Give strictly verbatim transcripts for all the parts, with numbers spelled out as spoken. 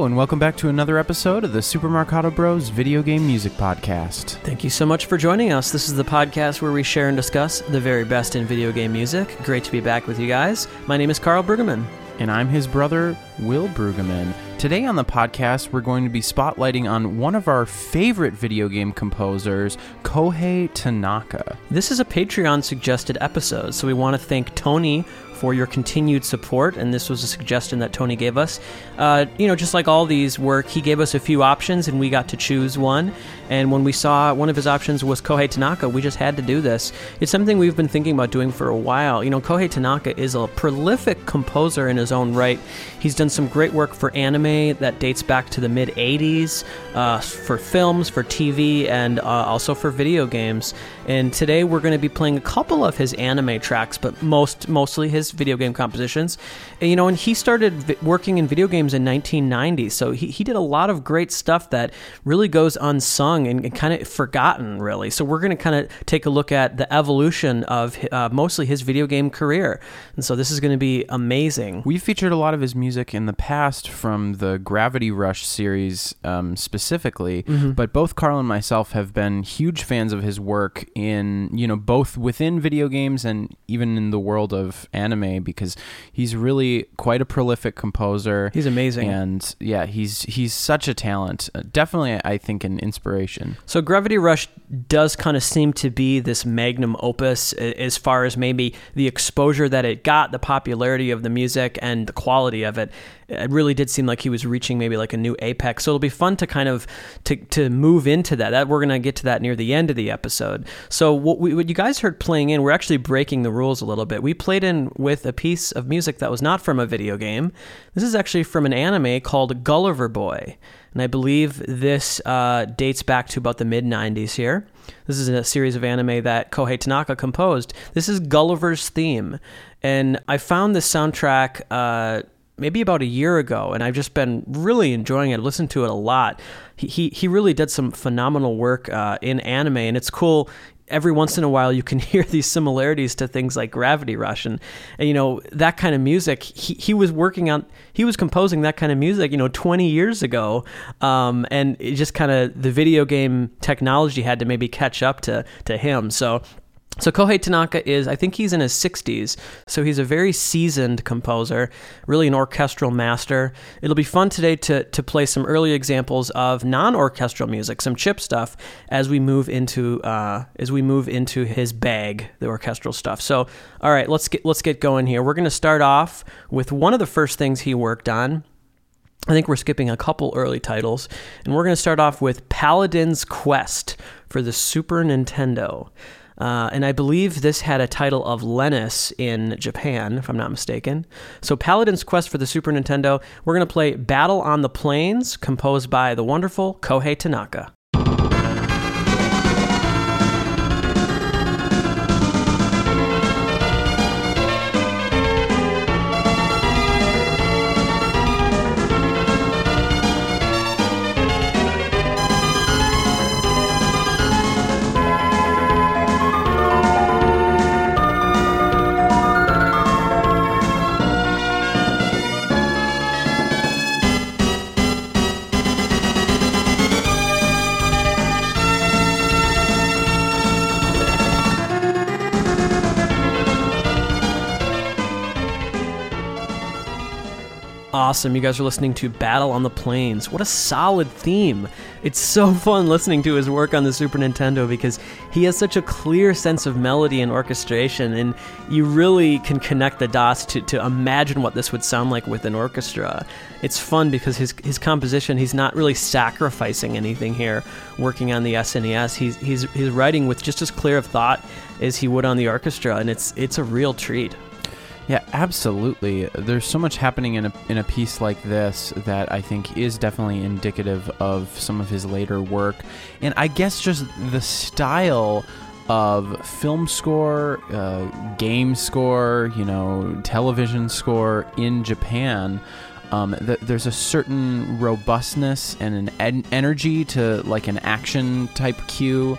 Hello, and welcome back to another episode of the Supermercado Bros Video Game Music Podcast. Thank you so much for joining us. This is the podcast where we share and discuss the very best in video game music. Great to be back with you guys. My name is Carl Brueggemann. And I'm his brother, Will Brueggemann. Today on the podcast, we're going to be spotlighting on one of our favorite video game composers, Kohei Tanaka. This is a Patreon-suggested episode, so we want to thank Tony for your continued support, and this was a suggestion that Tony gave us. Uh, you know, just like all these work, he gave us a few options, and we got to choose one, and when we saw one of his options was Kohei Tanaka, we just had to do this. It's something we've been thinking about doing for a while. You know, Kohei Tanaka is a prolific composer in his own right. He's done some great work for anime that dates back to the mid-eighties, uh, for films, for T V, and uh, also for video games, and today we're going to be playing a couple of his anime tracks, but most mostly his video game compositions. And, you know, and he started vi- working in video games in nineteen ninety, so he, he did a lot of great stuff that really goes unsung and, and kind of forgotten, really. So we're going to kind of take a look at the evolution of uh, mostly his video game career, and so this is going to be amazing. We featured a lot of his music in the past from the Gravity Rush series um, specifically, mm-hmm. but both Carl and myself have been huge fans of his work in, you know, both within video games and even in the world of anime, because he's really quite a prolific composer. He's amazing. And yeah, he's he's such a talent. Uh, definitely, I think, an inspiration. So Gravity Rush does kind of seem to be this magnum opus as far as maybe the exposure that it got, the popularity of the music, and the quality of it. It really did seem like he was reaching maybe like a new apex. So it'll be fun to kind of to to move into that. That we're going to get to that near the end of the episode. So what, we, what you guys heard playing in, we're actually breaking the rules a little bit. We played in with a piece of music that was not from a video game. This is actually from an anime called Gulliver Boy. And I believe this uh, dates back to about the mid-nineties here. This is a series of anime that Kohei Tanaka composed. This is Gulliver's theme. And I found this soundtrack uh, maybe about a year ago, and I've just been really enjoying it. I listened to it a lot. He, he, he really did some phenomenal work uh, in anime, and it's cool. Every once in a while, you can hear these similarities to things like Gravity Rush and, and you know, that kind of music. He he was working on, he was composing that kind of music, you know, twenty years ago. Um, and it just kind of, the video game technology had to maybe catch up to, to him. So, so Kohei Tanaka is, I think he's in his sixties, so he's a very seasoned composer, really an orchestral master. It'll be fun today to to play some early examples of non-orchestral music, some chip stuff, as we move into uh, as we move into his bag, the orchestral stuff. So, all right, let's get let's get going here. We're going to start off with one of the first things he worked on. I think we're skipping a couple early titles, and we're going to start off with Paladin's Quest for the Super Nintendo. Uh, and I believe this had a title of Lennis in Japan, if I'm not mistaken. So Paladin's Quest for the Super Nintendo, we're going to play Battle on the Plains, composed by the wonderful Kohei Tanaka. Awesome. You guys are listening to Battle on the Plains. What a solid theme. It's so fun listening to his work on the Super Nintendo because he has such a clear sense of melody and orchestration, and you really can connect the dots to, to imagine what this would sound like with an orchestra. It's fun because his his composition, he's not really sacrificing anything here working on the S N E S. He's he's he's writing with just as clear of thought as he would on the orchestra, and it's it's a real treat. Yeah, absolutely. There's so much happening in a in a piece like this that I think is definitely indicative of some of his later work. And I guess just the style of film score, uh, game score, you know, television score in Japan. Um, th- there's a certain robustness and an en- energy to like an action type cue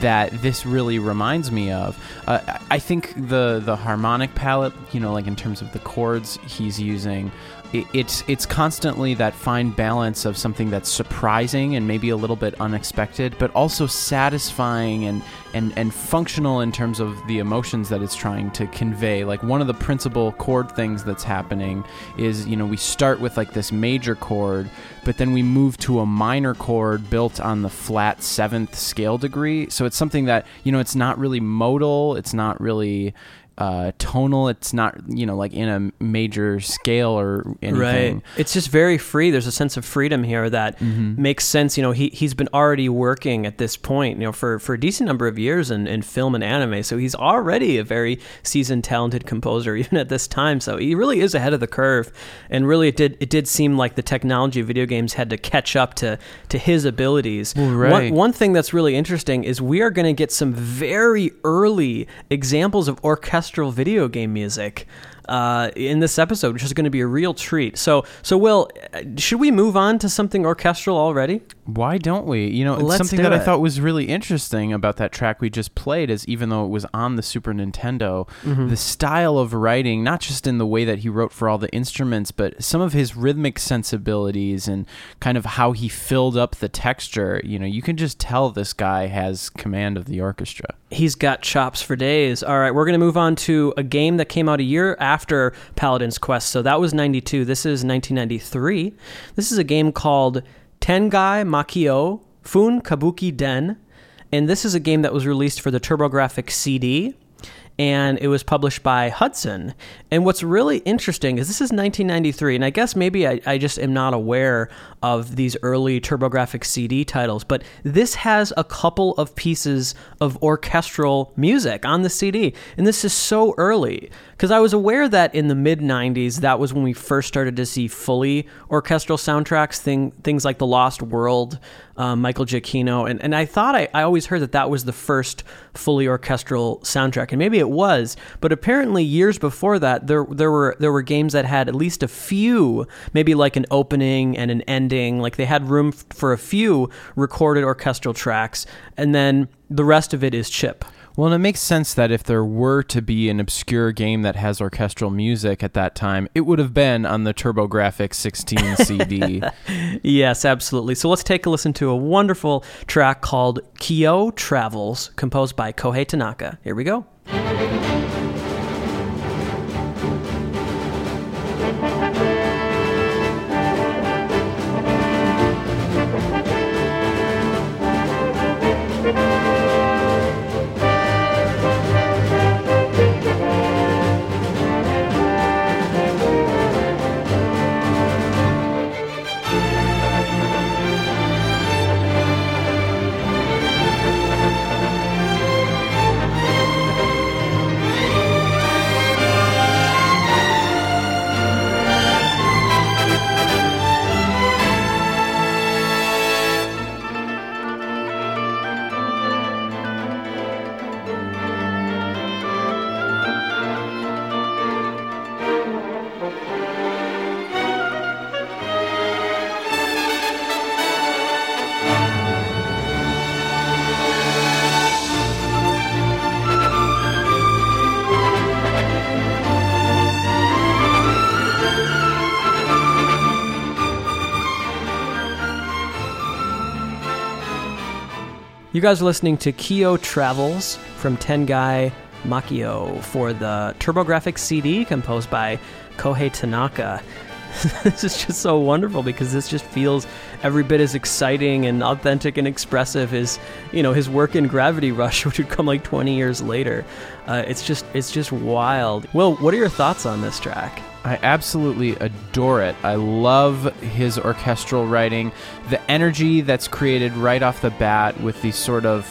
that this really reminds me of. Uh, I think the the harmonic palette, you know, like in terms of the chords he's using, it, it's it's constantly that fine balance of something that's surprising and maybe a little bit unexpected, but also satisfying and and and functional in terms of the emotions that it's trying to convey. Like, one of the principal chord things that's happening is, you know, we start with like this major chord, but then we move to a minor chord built on the flat seventh scale degree. So it's something that, you know, it's not really modal, it's not really uh, tonal, it's not, you know, like in a major scale or anything. Right. It's just very free. There's a sense of freedom here that mm-hmm. makes sense. You know, he, he's been already working at this point, you know, for, for a decent number of years in, in film and anime. So he's already a very seasoned, talented composer, even at this time. So he really is ahead of the curve. And really, it did, it did seem like the technology of video games had to catch up to, to his abilities. Well, right. One, one thing that's really interesting is we are going to get some very early examples of orchestral video game music uh, in this episode, which is going to be a real treat. So, so Will, should we move on to something orchestral already? Why don't we? You know, it's Let's something that it. I thought was really interesting about that track we just played is, even though it was on the Super Nintendo, mm-hmm. the style of writing, not just in the way that he wrote for all the instruments, but some of his rhythmic sensibilities and kind of how he filled up the texture. You know, you can just tell this guy has command of the orchestra. He's got chops for days. All right, we're going to move on to a game that came out a year after Paladin's Quest. So that was ninety-two. This is nineteen ninety-three. This is a game called Tengai Makio Fun Kabuki Den. And this is a game that was released for the TurboGrafx C D. And it was published by Hudson. And what's really interesting is this is nineteen ninety-three. And I guess maybe I, I just am not aware of these early TurboGrafx C D titles. But this has a couple of pieces of orchestral music on the C D. And this is so early. Because I was aware that in the mid-nineties, that was when we first started to see fully orchestral soundtracks. Thing, things like The Lost World, uh, Michael Giacchino. And, and I thought, I, I always heard that that was the first fully orchestral soundtrack. And maybe it It was, but apparently years before that, there there were there were games that had at least a few, maybe like an opening and an ending, like they had room f- for a few recorded orchestral tracks, and then the rest of it is chip. Well, and it makes sense that if there were to be an obscure game that has orchestral music at that time, it would have been on the TurboGrafx sixteen C D. Yes, absolutely. So let's take a listen to a wonderful track called Kyo Travels, composed by Kohei Tanaka. Here we go. You guys are listening to Kyo Travels from Tengai Makio for the TurboGrafx C D, composed by Kohei Tanaka. This is just so wonderful because this just feels every bit as exciting and authentic and expressive as, you know, his work in Gravity Rush, which would come like twenty years later. Uh, it's just it's just wild. Will, what are your thoughts on this track? I absolutely adore it. I love his orchestral writing. The energy that's created right off the bat with these sort of,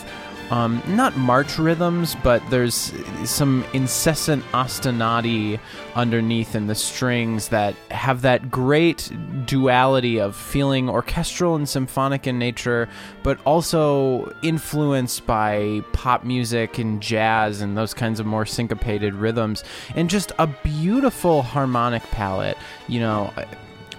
um, not march rhythms, but there's some incessant ostinati underneath in the strings that have that great duality of feeling orchestral and symphonic in nature, but also influenced by pop music and jazz and those kinds of more syncopated rhythms, and just a beautiful harmonic palette. You know,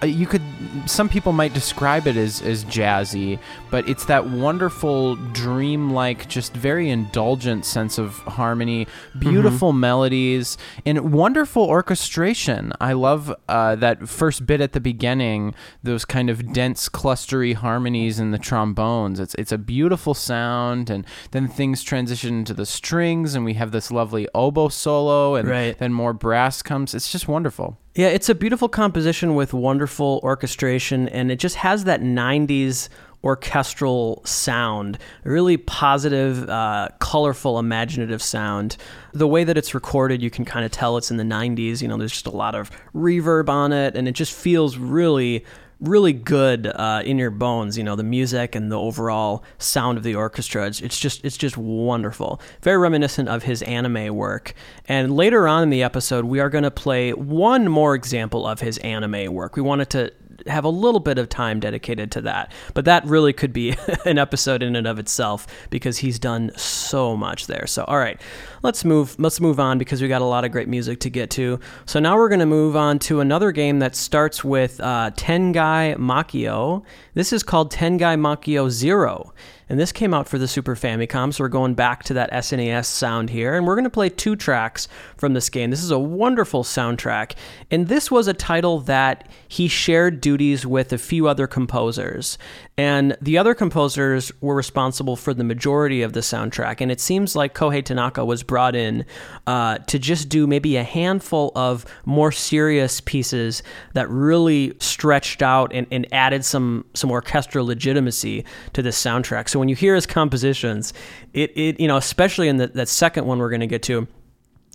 you could, some people might describe it as, as jazzy, but it's that wonderful dreamlike, just very indulgent sense of harmony, beautiful mm-hmm. melodies, and wonderful orchestration. I love uh, that first bit at the beginning, those kind of dense, clustery harmonies in the trombones. It's it's a beautiful sound, and then things transition into the strings, and we have this lovely oboe solo, and right. then more brass comes. It's just wonderful. Yeah, it's a beautiful composition with wonderful orchestration, and it just has that nineties orchestral sound, a really positive, uh, colorful, imaginative sound. The way that it's recorded, you can kind of tell it's in the nineties. You know, there's just a lot of reverb on it, and it just feels really, really good uh, in your bones. You know, the music and the overall sound of the orchestra, it's, it's just it's just wonderful. Very reminiscent of his anime work. And later on in the episode, we are going to play one more example of his anime work. We wanted to have a little bit of time dedicated to that, but that really could be an episode in and of itself, because he's done so much there. So all right, let's move let's move on, because we got a lot of great music to get to. So now we're going to move on to another game that starts with uh Tengai Makio. This is called Tengai Makio Zero, and this came out for the Super Famicom, so we're going back to that S N E S sound here, and we're going to play two tracks from this game. This is a wonderful soundtrack, and this was a title that he shared duties with a few other composers, and the other composers were responsible for the majority of the soundtrack, and it seems like Kohei Tanaka was brought in uh, to just do maybe a handful of more serious pieces that really stretched out and, and added some, some orchestral legitimacy to this soundtrack. So So when you hear his compositions, it, it you know, especially in the, that second one we're going to get to,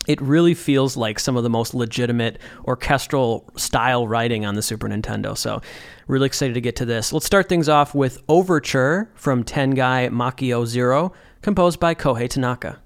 it really feels like some of the most legitimate orchestral style writing on the Super Nintendo. So really excited to get to this. Let's start things off with Overture from Tengai Makio Zero, composed by Kohei Tanaka.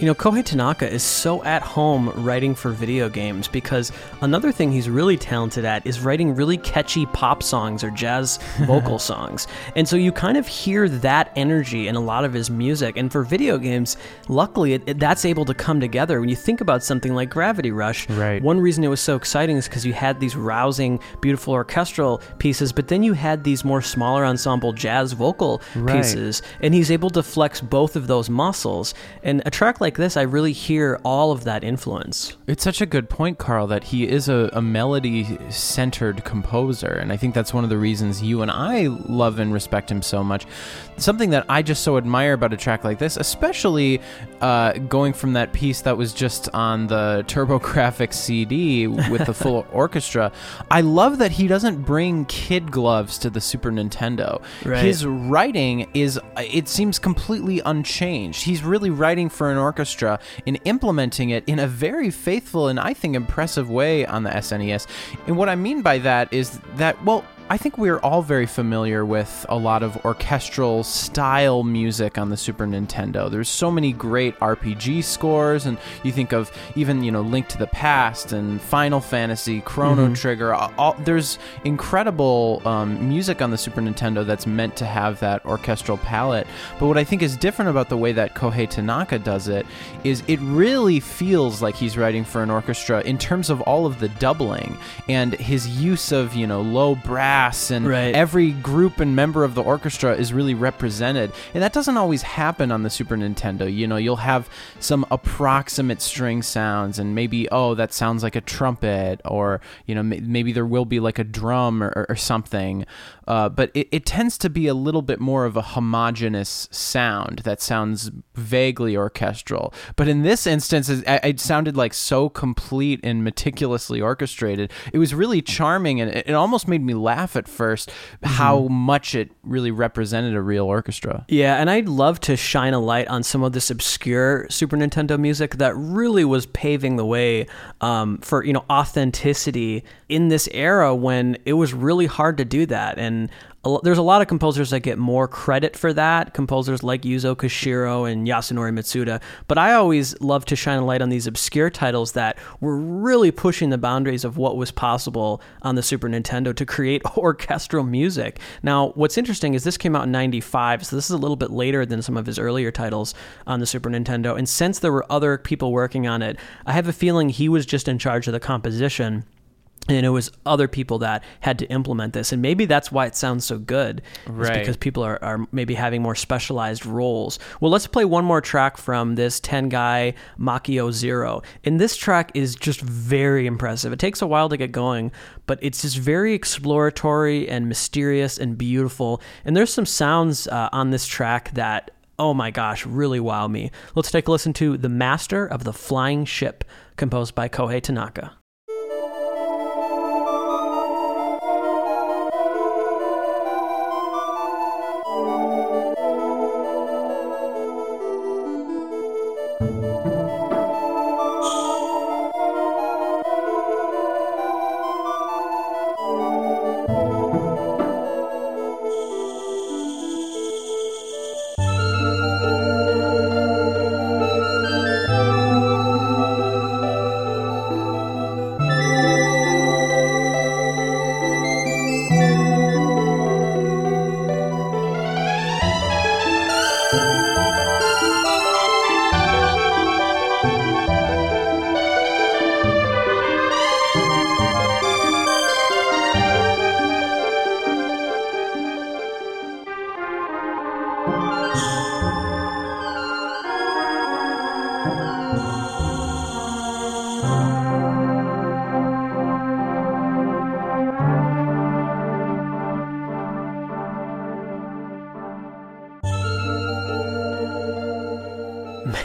You know, Kohei Tanaka is so at home writing for video games, because another thing he's really talented at is writing really catchy pop songs or jazz vocal songs. And so you kind of hear that energy in a lot of his music. And for video games, luckily, it, it, that's able to come together. When you think about something like Gravity Rush, right. One reason it was so exciting is because you had these rousing, beautiful orchestral pieces, but then you had these more smaller ensemble jazz vocal right. pieces. And he's able to flex both of those muscles. And a track like this, I really hear all of that influence. It's such a good point, Carl, that he is a, a melody-centered composer, and I think that's one of the reasons you and I love and respect him so much. Something that I just so admire about a track like this, especially uh, going from that piece that was just on the TurboGrafx C D with the full orchestra, I love that he doesn't bring kid gloves to the Super Nintendo. Right. His writing is, it seems completely unchanged. He's really writing for an orchestra Orchestra and implementing it in a very faithful and I think impressive way on the S N E S. And what I mean by that is that, well, I think we're all very familiar with a lot of orchestral style music on the Super Nintendo. There's so many great R P G scores, and you think of even, you know, Link to the Past and Final Fantasy, Chrono mm-hmm. Trigger. All, all, there's incredible um, music on the Super Nintendo that's meant to have that orchestral palette. But what I think is different about the way that Kohei Tanaka does it is it really feels like he's writing for an orchestra in terms of all of the doubling and his use of, you know, low brass brass, and right. every group and member of the orchestra is really represented. And that doesn't always happen on the Super Nintendo. You know, you'll have some approximate string sounds, and maybe, oh, that sounds like a trumpet, or, you know, maybe there will be like a drum or, or something. Uh, but it, it tends to be a little bit more of a homogeneous sound that sounds vaguely orchestral. But in this instance, it, it sounded like so complete and meticulously orchestrated. It was really charming, and it, it almost made me laugh at first mm-hmm. how much it really represented a real orchestra. Yeah, and I'd love to shine a light on some of this obscure Super Nintendo music that really was paving the way um, for, you know, authenticity in this era when it was really hard to do that. And And there's a lot of composers that get more credit for that, composers like Yuzo Koshiro and Yasunori Mitsuda. But I always love to shine a light on these obscure titles that were really pushing the boundaries of what was possible on the Super Nintendo to create orchestral music. Now, what's interesting is this came out in ninety-five, so this is a little bit later than some of his earlier titles on the Super Nintendo. And since there were other people working on it, I have a feeling he was just in charge of the composition. And it was other people that had to implement this. And maybe that's why it sounds so good. Right. It's because people are, are maybe having more specialized roles. Well, let's play one more track from this Tengai Makio Zero. And this track is just very impressive. It takes a while to get going, but it's just very exploratory and mysterious and beautiful. And there's some sounds uh, on this track that, oh my gosh, really wow me. Let's take a listen to The Master of the Flying Ship, composed by Kohei Tanaka.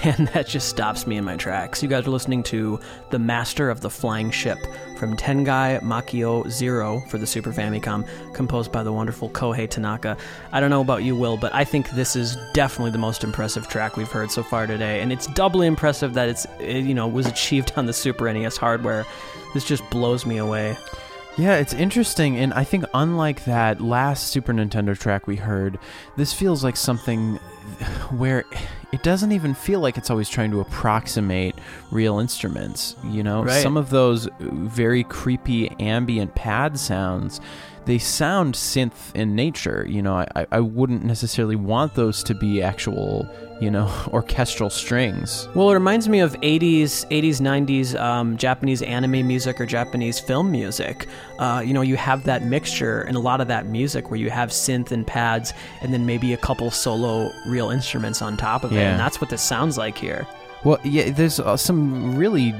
And that just stops me in my tracks. You guys are listening to The Master of the Flying Ship from Tengai Makio Zero for the Super Famicom, composed by the wonderful Kohei Tanaka. I don't know about you, Will, but I think this is definitely the most impressive track we've heard so far today. And it's doubly impressive that it's it, you know, was achieved on the Super N E S hardware. This just blows me away. Yeah, it's interesting, and I think unlike that last Super Nintendo track we heard, this feels like something where it doesn't even feel like it's always trying to approximate real instruments, you know? Right. Some of those very creepy ambient pad sounds, they sound synth in nature, you know? I, I wouldn't necessarily want those to be actual, you know, orchestral strings. Well, it reminds me of eighties, eighties, nineties um, Japanese anime music or Japanese film music. Uh, you know, you have that mixture in a lot of that music where you have synth and pads and then maybe a couple solo real instruments on top of it. Yeah. And that's what this sounds like here. Well, yeah, there's uh, some really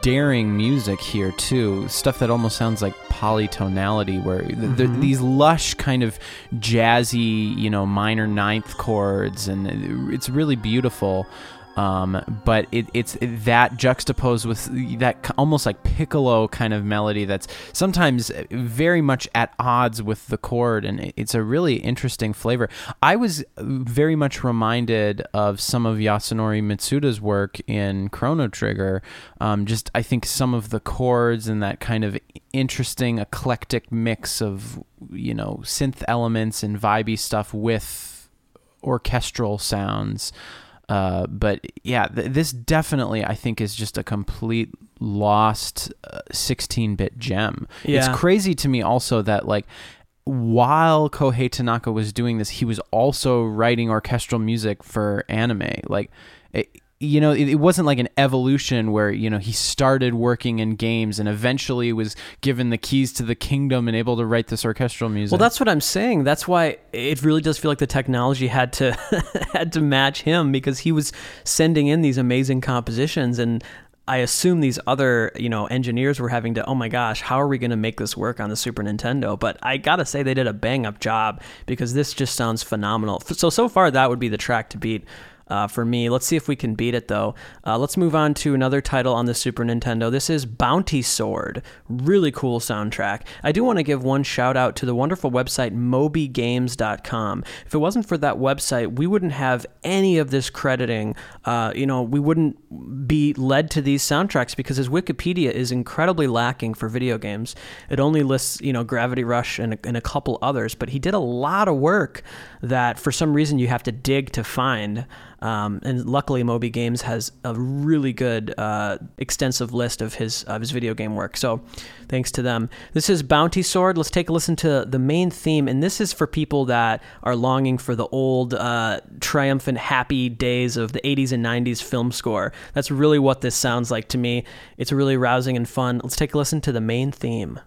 daring music here, too. Stuff that almost sounds like polytonality, where th- mm-hmm. th- these lush kind of jazzy, you know, minor ninth chords, and it's really beautiful. Um, but it, it's it, that juxtaposed with that almost like piccolo kind of melody that's sometimes very much at odds with the chord, and it's a really interesting flavor. I was very much reminded of some of Yasunori Mitsuda's work in Chrono Trigger. Um, just I think some of the chords and that kind of interesting eclectic mix of, you know, synth elements and vibey stuff with orchestral sounds. Uh, but yeah, th- this definitely, I think, is just a complete lost uh, sixteen-bit gem. Yeah. It's crazy to me also that, like, while Kohei Tanaka was doing this, he was also writing orchestral music for anime. Like, it, you know, it, it wasn't like an evolution where, you know, he started working in games and eventually was given the keys to the kingdom and able to write this orchestral music. Well, that's what I'm saying. That's why it really does feel like the technology had to had to match him, because he was sending in these amazing compositions, and I assume these other, you know, engineers were having to, oh my gosh, how are we going to make this work on the Super Nintendo? But I got to say they did a bang up job, because this just sounds phenomenal. So, so far that would be the track to beat uh, for me. Let's see if we can beat it though. Uh, let's move on to another title on the Super Nintendo. This is Bounty Sword. Really cool soundtrack. I do want to give one shout out to the wonderful website moby games dot com. If it wasn't for that website, we wouldn't have any of this crediting. Uh, you know, we wouldn't be led to these soundtracks, because his Wikipedia is incredibly lacking for video games. It only lists, you know, Gravity Rush and a, and a couple others, but he did a lot of work that for some reason you have to dig to find. Um, and luckily Moby Games has a really good uh, extensive list of his, of his video game work. So thanks to them. This is Bounty Sword. Let's take a listen to the main theme. And this is for people that are longing for the old uh, triumphant happy days of the eighties and nineties film score. That's really what this sounds like to me. It's really rousing and fun. Let's take a listen to the main theme.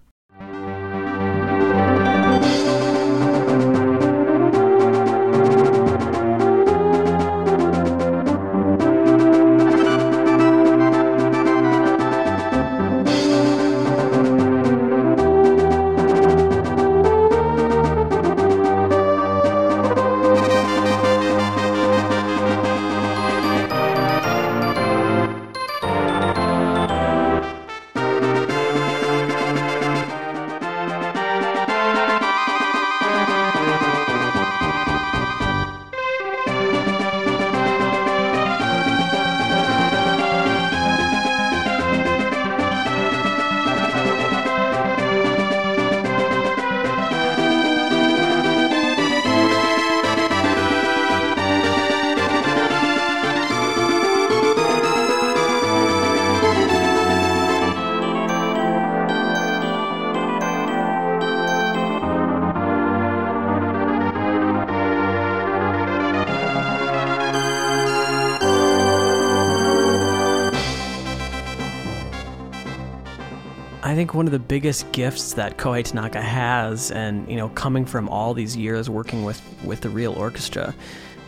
I think one of the biggest gifts that Kohei Tanaka has, and you know, coming from all these years working with, with the real orchestra,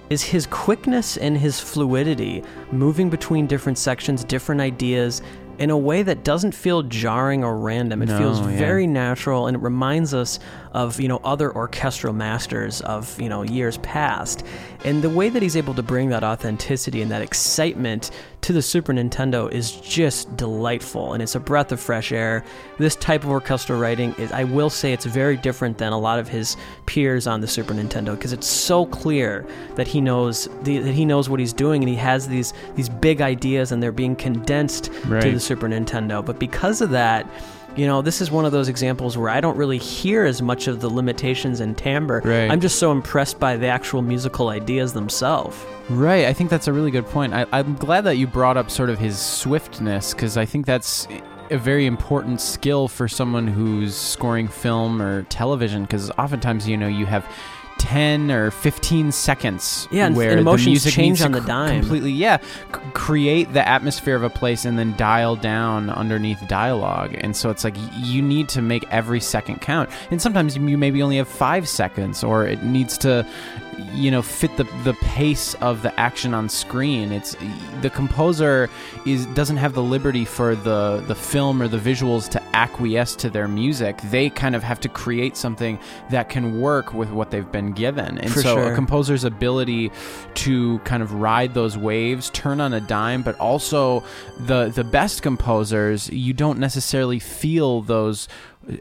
is his quickness and his fluidity, moving between different sections, different ideas, in a way that doesn't feel jarring or random. It no, feels yeah. very natural, and it reminds us of, you know, other orchestral masters of, you know, years past. And the way that he's able to bring that authenticity and that excitement to the Super Nintendo is just delightful, and it's a breath of fresh air. This type of orchestral writing is, I will say, it's very different than a lot of his peers on the Super Nintendo, because it's so clear that he knows the, that he knows what he's doing, and he has these these big ideas, and they're being condensed right. to the Super Nintendo. But because of that, you know, this is one of those examples where I don't really hear as much of the limitations in timbre. Right. I'm just so impressed by the actual musical ideas themselves. Right. I think that's a really good point. I, I'm glad that you brought up sort of his swiftness, because I think that's a very important skill for someone who's scoring film or television, because oftentimes, you know, you have ten or fifteen seconds yeah, and, where and emotions the music change on the dime. Completely, yeah. C- create the atmosphere of a place and then dial down underneath dialogue. And so it's like you need to make every second count. And sometimes you maybe only have five seconds, or it needs to, you know, fit the the pace of the action on screen. It's the composer is doesn't have the liberty for the the film or the visuals to acquiesce to their music. They kind of have to create something that can work with what they've been given. And for so sure. a composer's ability to kind of ride those waves, turn on a dime, but also the the best composers, you don't necessarily feel those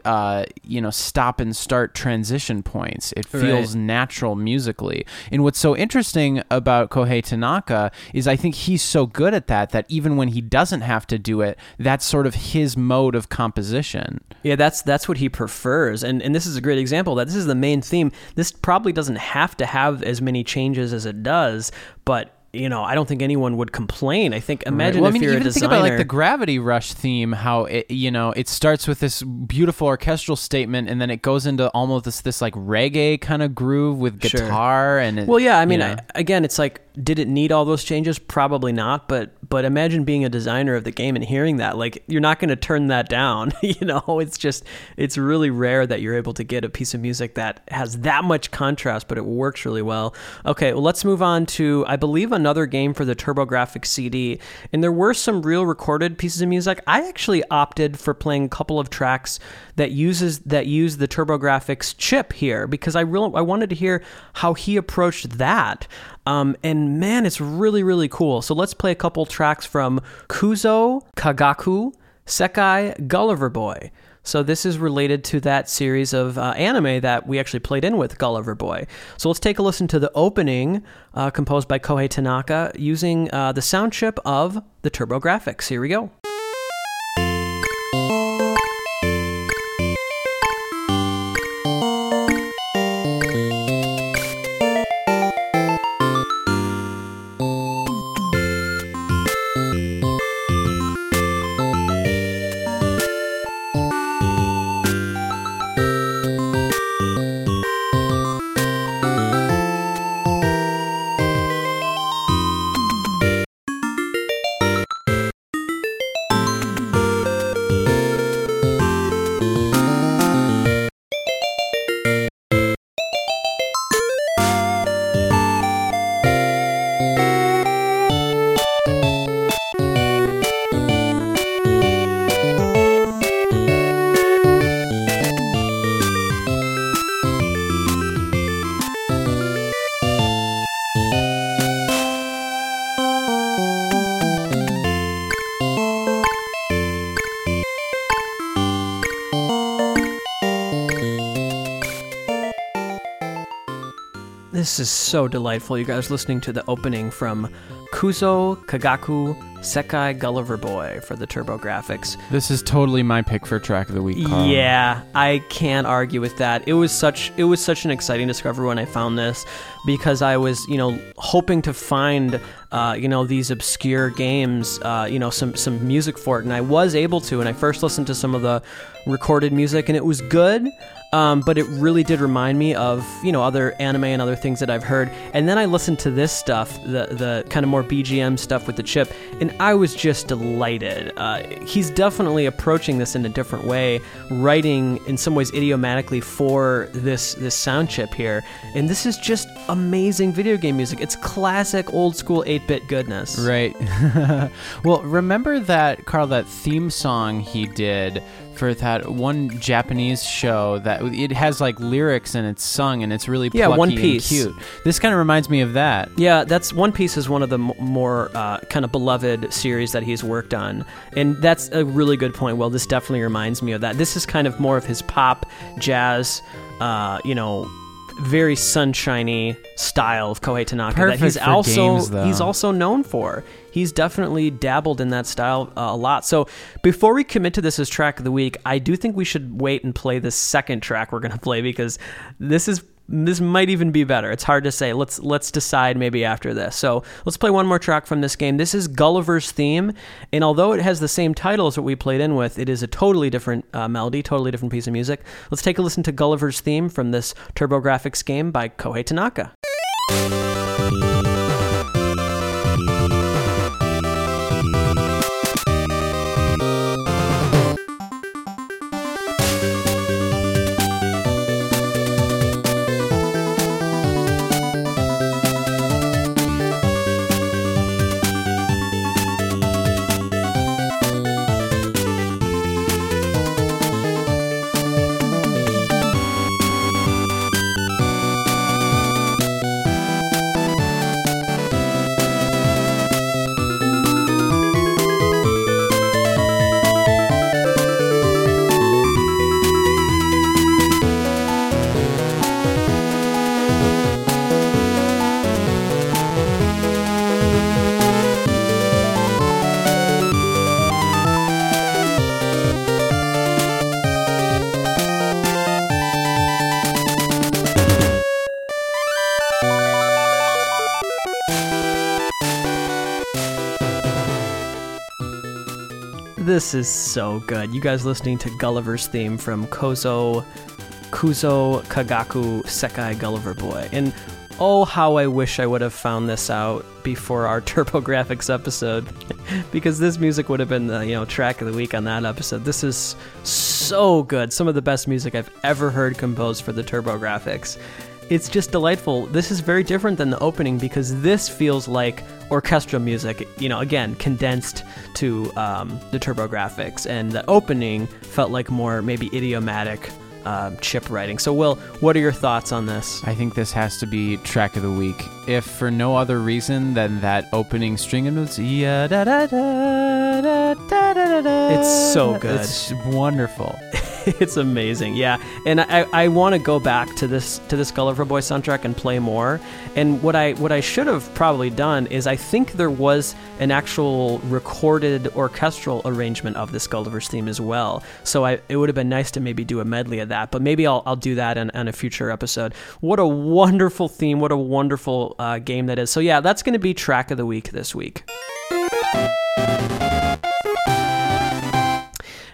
Uh, you know, stop and start transition points. It feels right. natural musically. And what's so interesting about Kohei Tanaka is I think he's so good at that, that even when he doesn't have to do it, that's sort of his mode of composition. Yeah, that's that's what he prefers. And and this is a great example that this is the main theme. This probably doesn't have to have as many changes as it does, but you know, I don't think anyone would complain. I think, imagine right. well, if I mean, you're a designer. Even think about like the Gravity Rush theme, how it, you know, it starts with this beautiful orchestral statement and then it goes into almost this, this like reggae kind of groove with guitar. Sure. And it, well, yeah, I mean, you know. I, again, it's like, did it need all those changes? Probably not. But, but imagine being a designer of the game and hearing that, like, you're not going to turn that down. You know, it's just, it's really rare that you're able to get a piece of music that has that much contrast, but it works really well. Okay. Well, let's move on to, I believe, another game for the TurboGrafx C D. And there were some real recorded pieces of music. I actually opted for playing a couple of tracks that uses, that use the TurboGrafx chip here, because I really, I wanted to hear how he approached that. Um, and man, it's really, really cool. So let's play a couple tracks from Kuzo, Kagaku, Sekai, Gulliver Boy. So this is related to that series of uh, anime that we actually played in with, Gulliver Boy. So let's take a listen to the opening uh, composed by Kohei Tanaka using uh, the sound chip of the TurboGrafx. Here we go. This is so delightful. You guys listening to the opening from Kuzo, Kagaku, Sekai, Gulliver Boy for the TurboGrafx. This is totally my pick for track of the week, Carl. Yeah, I can't argue with that. It was such it was such an exciting discovery when I found this, because I was, you know, hoping to find uh, you know, these obscure games, uh, you know, some some music for it, and I was able to. And I first listened to some of the recorded music, and it was good. Um, but it really did remind me of, you know, other anime and other things that I've heard. And then I listened to this stuff, the the kind of more B G M stuff with the chip, and I was just delighted. Uh, he's definitely approaching this in a different way, writing in some ways idiomatically for this this sound chip here. And this is just amazing video game music. It's classic old school eight-bit goodness. Right. Well, remember that, Carl, that theme song he did for that one Japanese show that it has like lyrics and it's sung and it's really plucky yeah, One Piece. And cute. This kind of reminds me of that. Yeah, that's One Piece is one of the m- more uh, kind of beloved series that he's worked on. And that's a really good point. Well, this definitely reminds me of that. This is kind of more of his pop, jazz, uh, you know, very sunshiny style of Kohei Tanaka. Perfect that he's for also games, though. He's also known for. He's definitely dabbled in that style uh, a lot. So before we commit to this as track of the week, I do think we should wait and play the second track we're going to play, because this is this might even be better. It's hard to say. Let's let's decide maybe after this. So let's play one more track from this game. This is Gulliver's Theme, and although it has the same title as what we played in with, it is a totally different uh, melody, totally different piece of music. Let's take a listen to Gulliver's Theme from this TurboGrafx game by Kohei Tanaka. This is so good. You guys listening to Gulliver's Theme from Kozo Kuzo Kagaku Sekai Gulliver Boy. And oh, how I wish I would have found this out before our TurboGrafx episode, because this music would have been the, you know, track of the week on that episode. This is so good. Some of the best music I've ever heard composed for the TurboGrafx. It's just delightful. This is very different than the opening because this feels like orchestral music, you know, again, condensed to um, the TurboGrafx. And the opening felt like more maybe idiomatic uh, chip writing. So, Will, what are your thoughts on this? I think this has to be track of the week. If for no other reason than that opening string of notes. Yeah, da, da, da, da, da, da, da. It's so good. It's wonderful. It's amazing, yeah. And I, I want to go back to this to this Gulliver Boy soundtrack and play more. And what I what I should have probably done is I think there was an actual recorded orchestral arrangement of this Gulliver's Theme as well. So I, it would have been nice to maybe do a medley of that. But maybe I'll I'll do that in, in a future episode. What a wonderful theme! What a wonderful uh, game that is. So yeah, that's going to be track of the week this week.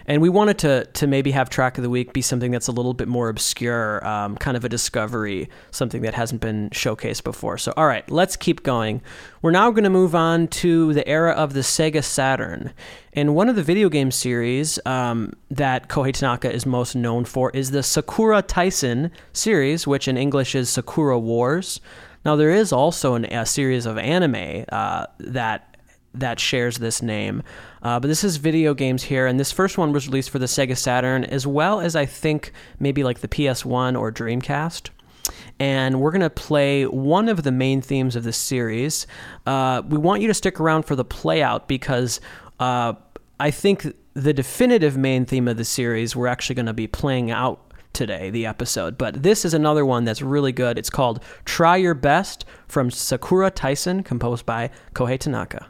And we wanted to to maybe have track of the week be something that's a little bit more obscure, um, kind of a discovery, something that hasn't been showcased before. So, all right, let's keep going. We're now going to move on to the era of the Sega Saturn. And one of the video game series um, that Kohei Tanaka is most known for is the Sakura Taisen series, which in English is Sakura Wars. Now, there is also an, a series of anime uh, that... that shares this name. Uh, but this is video games here, and this first one was released for the Sega Saturn, as well as I think maybe like the P S one or Dreamcast. And we're going to play one of the main themes of this series. Uh, we want you to stick around for the playout because uh, I think the definitive main theme of the series we're actually going to be playing out today, the episode. But this is another one that's really good. It's called Try Your Best from Sakura Taisen, composed by Kohei Tanaka.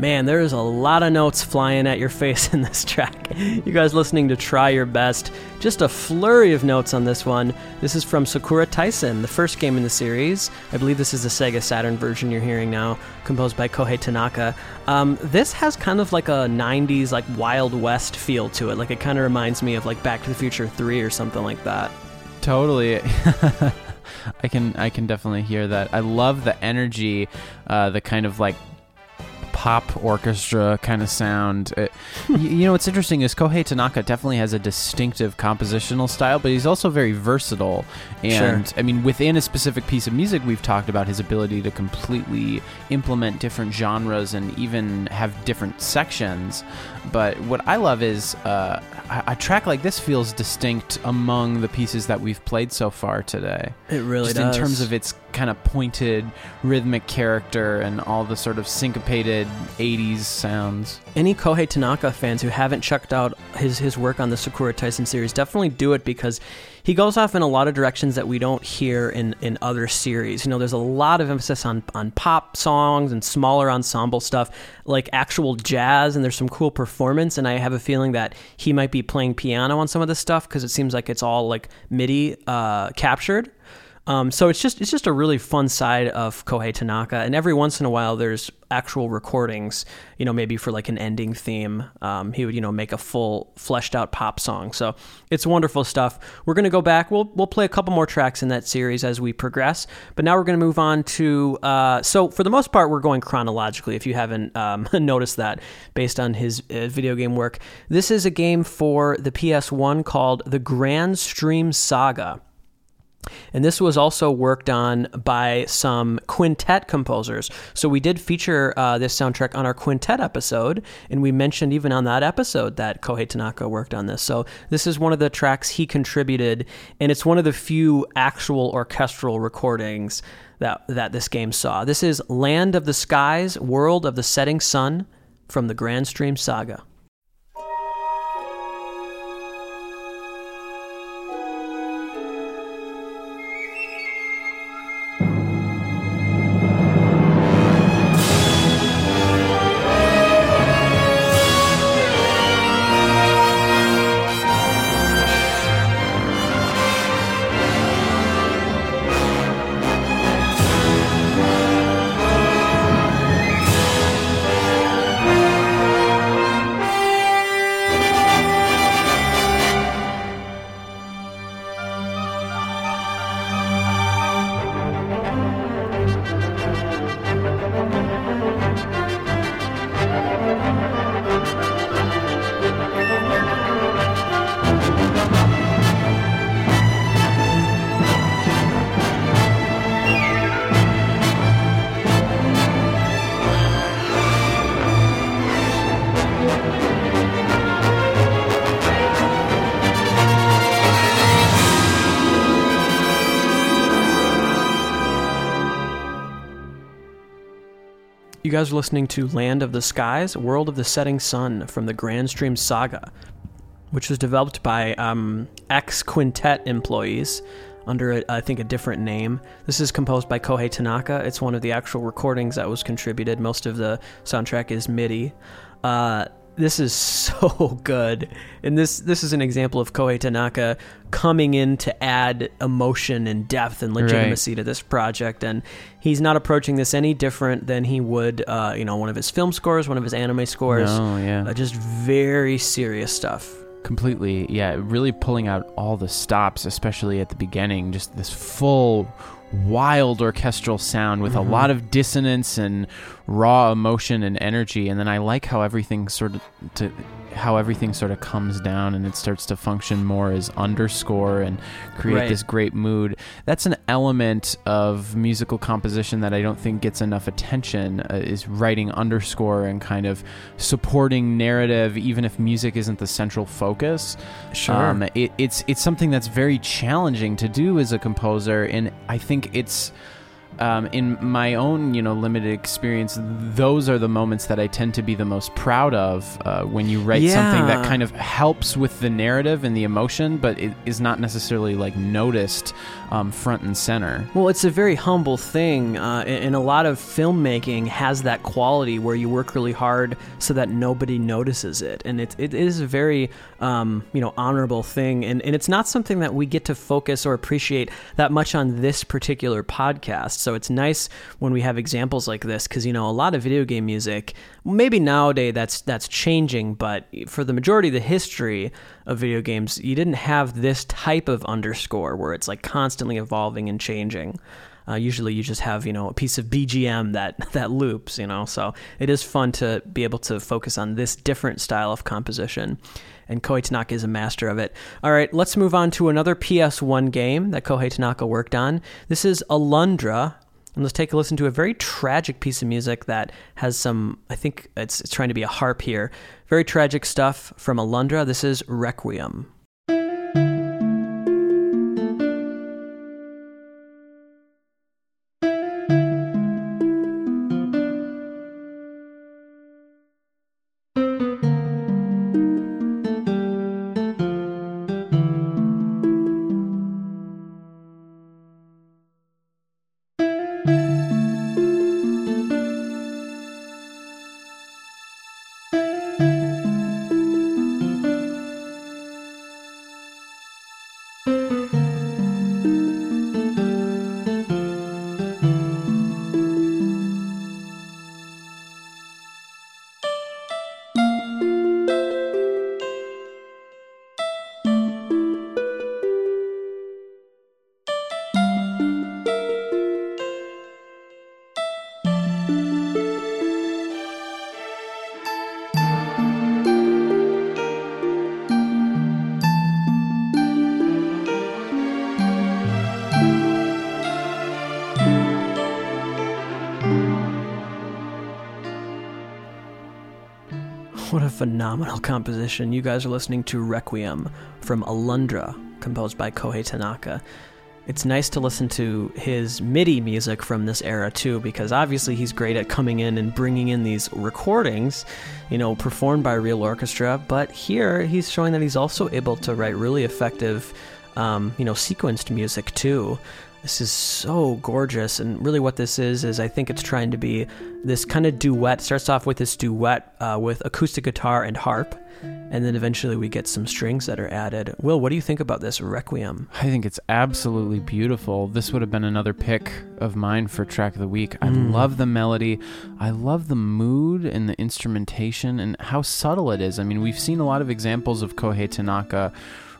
Man, there is a lot of notes flying at your face in this track. You guys listening to Try Your Best. Just a flurry of notes on this one. This is from Sakura Taisen, the first game in the series. I believe this is the Sega Saturn version you're hearing now, composed by Kohei Tanaka. Um, this has kind of like a nineties, like Wild West feel to it. Like it kind of reminds me of like Back to the Future three or something like that. Totally. I can I can definitely hear that. I love the energy, uh, the kind of like pop orchestra kind of sound. It, you know, what's interesting is Kohei Tanaka definitely has a distinctive compositional style, but he's also very versatile. And sure. I mean, within a specific piece of music, we've talked about his ability to completely implement different genres and even have different sections. But what I love is uh, a track like this feels distinct among the pieces that we've played so far today. It really Just does. In terms of its kind of pointed rhythmic character and all the sort of syncopated eighties sounds. Any Kohei Tanaka fans who haven't checked out his, his work on the Sakura Taisen series, definitely do it because he goes off in a lot of directions that we don't hear in, in other series. You know, there's a lot of emphasis on, on pop songs and smaller ensemble stuff, like actual jazz, and there's some cool performance, and I have a feeling that he might be playing piano on some of this stuff because it seems like it's all like MIDI uh, captured. Um, so it's just it's just a really fun side of Kohei Tanaka, and every once in a while there's actual recordings, you know, maybe for like an ending theme. Um, he would, you know, make a full fleshed out pop song. So it's wonderful stuff. We're going to go back. We'll we'll play a couple more tracks in that series as we progress, but now we're going to move on to, uh, so for the most part, we're going chronologically, if you haven't um, noticed that based on his uh, video game work. This is a game for the P S one called The Grand Stream Saga. And this was also worked on by some quintet composers. So we did feature uh, this soundtrack on our quintet episode, and we mentioned even on that episode that Kohei Tanaka worked on this. So this is one of the tracks he contributed, and it's one of the few actual orchestral recordings that, that this game saw. This is Land of the Skies, World of the Setting Sun from the Grand Stream Saga. You guys are listening to Land of the Skies, World of the Setting Sun from the Grand Stream Saga, which was developed by um, ex-Quintet employees under, a, I think, a different name. This is composed by Kohei Tanaka. It's one of the actual recordings that was contributed. Most of the soundtrack is MIDI. Uh, this is so good. And this, this is an example of Kohei Tanaka coming in to add emotion and depth and legitimacy right. to this project, and he's not approaching this any different than he would, uh, you know, one of his film scores, one of his anime scores. No, yeah. Uh, just very serious stuff. Completely, yeah. Really pulling out all the stops, especially at the beginning. Just this full, wild orchestral sound with mm-hmm. a lot of dissonance and raw emotion and energy. And then I like how everything sort of to. how everything sort of comes down and it starts to function more as underscore and create right. this great mood. That's an element of musical composition that I don't think gets enough attention, uh, is writing underscore and kind of supporting narrative, even if music isn't the central focus. Sure. Um, it, it's, it's something that's very challenging to do as a composer, and I think it's... Um, in my own, you know, limited experience, those are the moments that I tend to be the most proud of, uh, when you write yeah. something that kind of helps with the narrative and the emotion, but it is not necessarily like noticed um, front and center. Well, it's a very humble thing, uh, and a lot of filmmaking has that quality where you work really hard so that nobody notices it, and it, it is a very um, you know, honorable thing, and, and it's not something that we get to focus or appreciate that much on this particular podcast. So it's nice when we have examples like this, because, you know, a lot of video game music, maybe nowadays that's that's changing, but for the majority of the history of video games, you didn't have this type of underscore where it's like constantly evolving and changing. Uh, usually you just have, you know, a piece of B G M that, that loops, you know, so it is fun to be able to focus on this different style of composition. And Kohei Tanaka is a master of it. All right, let's move on to another P S one game that Kohei Tanaka worked on. This is Alundra. And let's take a listen to a very tragic piece of music that has some, I think it's, it's trying to be a harp here. Very tragic stuff from Alundra. This is Requiem. phenomenal composition. You guys are listening to Requiem from Alundra, composed by Kohei Tanaka. It's nice to listen to his MIDI music from this era, too, because obviously he's great at coming in and bringing in these recordings, you know, performed by a real orchestra, but here he's showing that he's also able to write really effective, um, you know, sequenced music, too. This is so gorgeous, and really what this is, is I think it's trying to be this kind of duet. Starts off with this duet uh, with acoustic guitar and harp, and then eventually we get some strings that are added. Will, what do you think about this Requiem? I think it's absolutely beautiful. This would have been another pick of mine for Track of the Week. I mm. love the melody. I love the mood and the instrumentation and how subtle it is. I mean, we've seen a lot of examples of Kohei Tanaka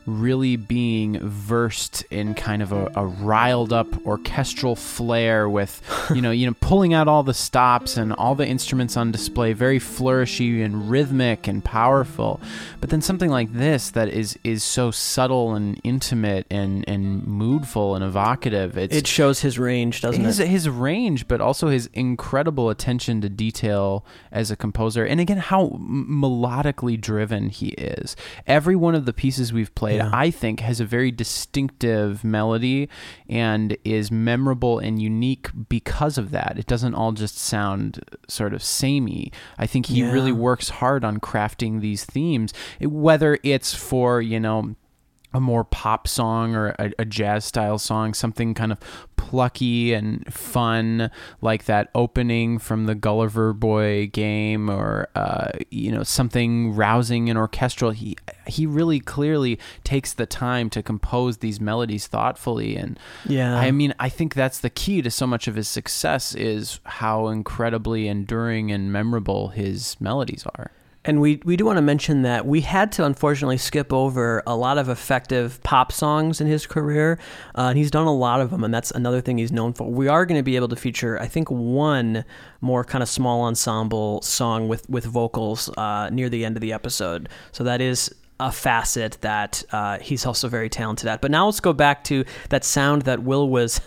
really being versed in kind of a, a riled up orchestral flair with, you know, you know, pulling out all the stops and all the instruments on display, very flourishy and rhythmic and powerful. But then something like this that is, is so subtle and intimate and, and moodful and evocative. It's, it shows his range, doesn't his, it? His range, but also his incredible attention to detail as a composer. And again, how melodically driven he is. Every one of the pieces we've played, yeah, I think, has a very distinctive melody and is memorable and unique because of that. It doesn't all just sound sort of samey. I think he yeah. really works hard on crafting these themes, whether it's for, you know, a more pop song or a, a jazz style song, something kind of plucky and fun like that opening from the Gulliver Boy game, or uh, you know, something rousing and orchestral. He he really clearly takes the time to compose these melodies thoughtfully, and yeah, I mean, I think that's the key to so much of his success, is how incredibly enduring and memorable his melodies are. And we, we do want to mention that we had to unfortunately skip over a lot of effective pop songs in his career, uh, and he's done a lot of them, and that's another thing he's known for. We are going to be able to feature, I think, one more kind of small ensemble song with, with vocals uh, near the end of the episode. So that is a facet that uh, he's also very talented at. But now let's go back to that sound that Will was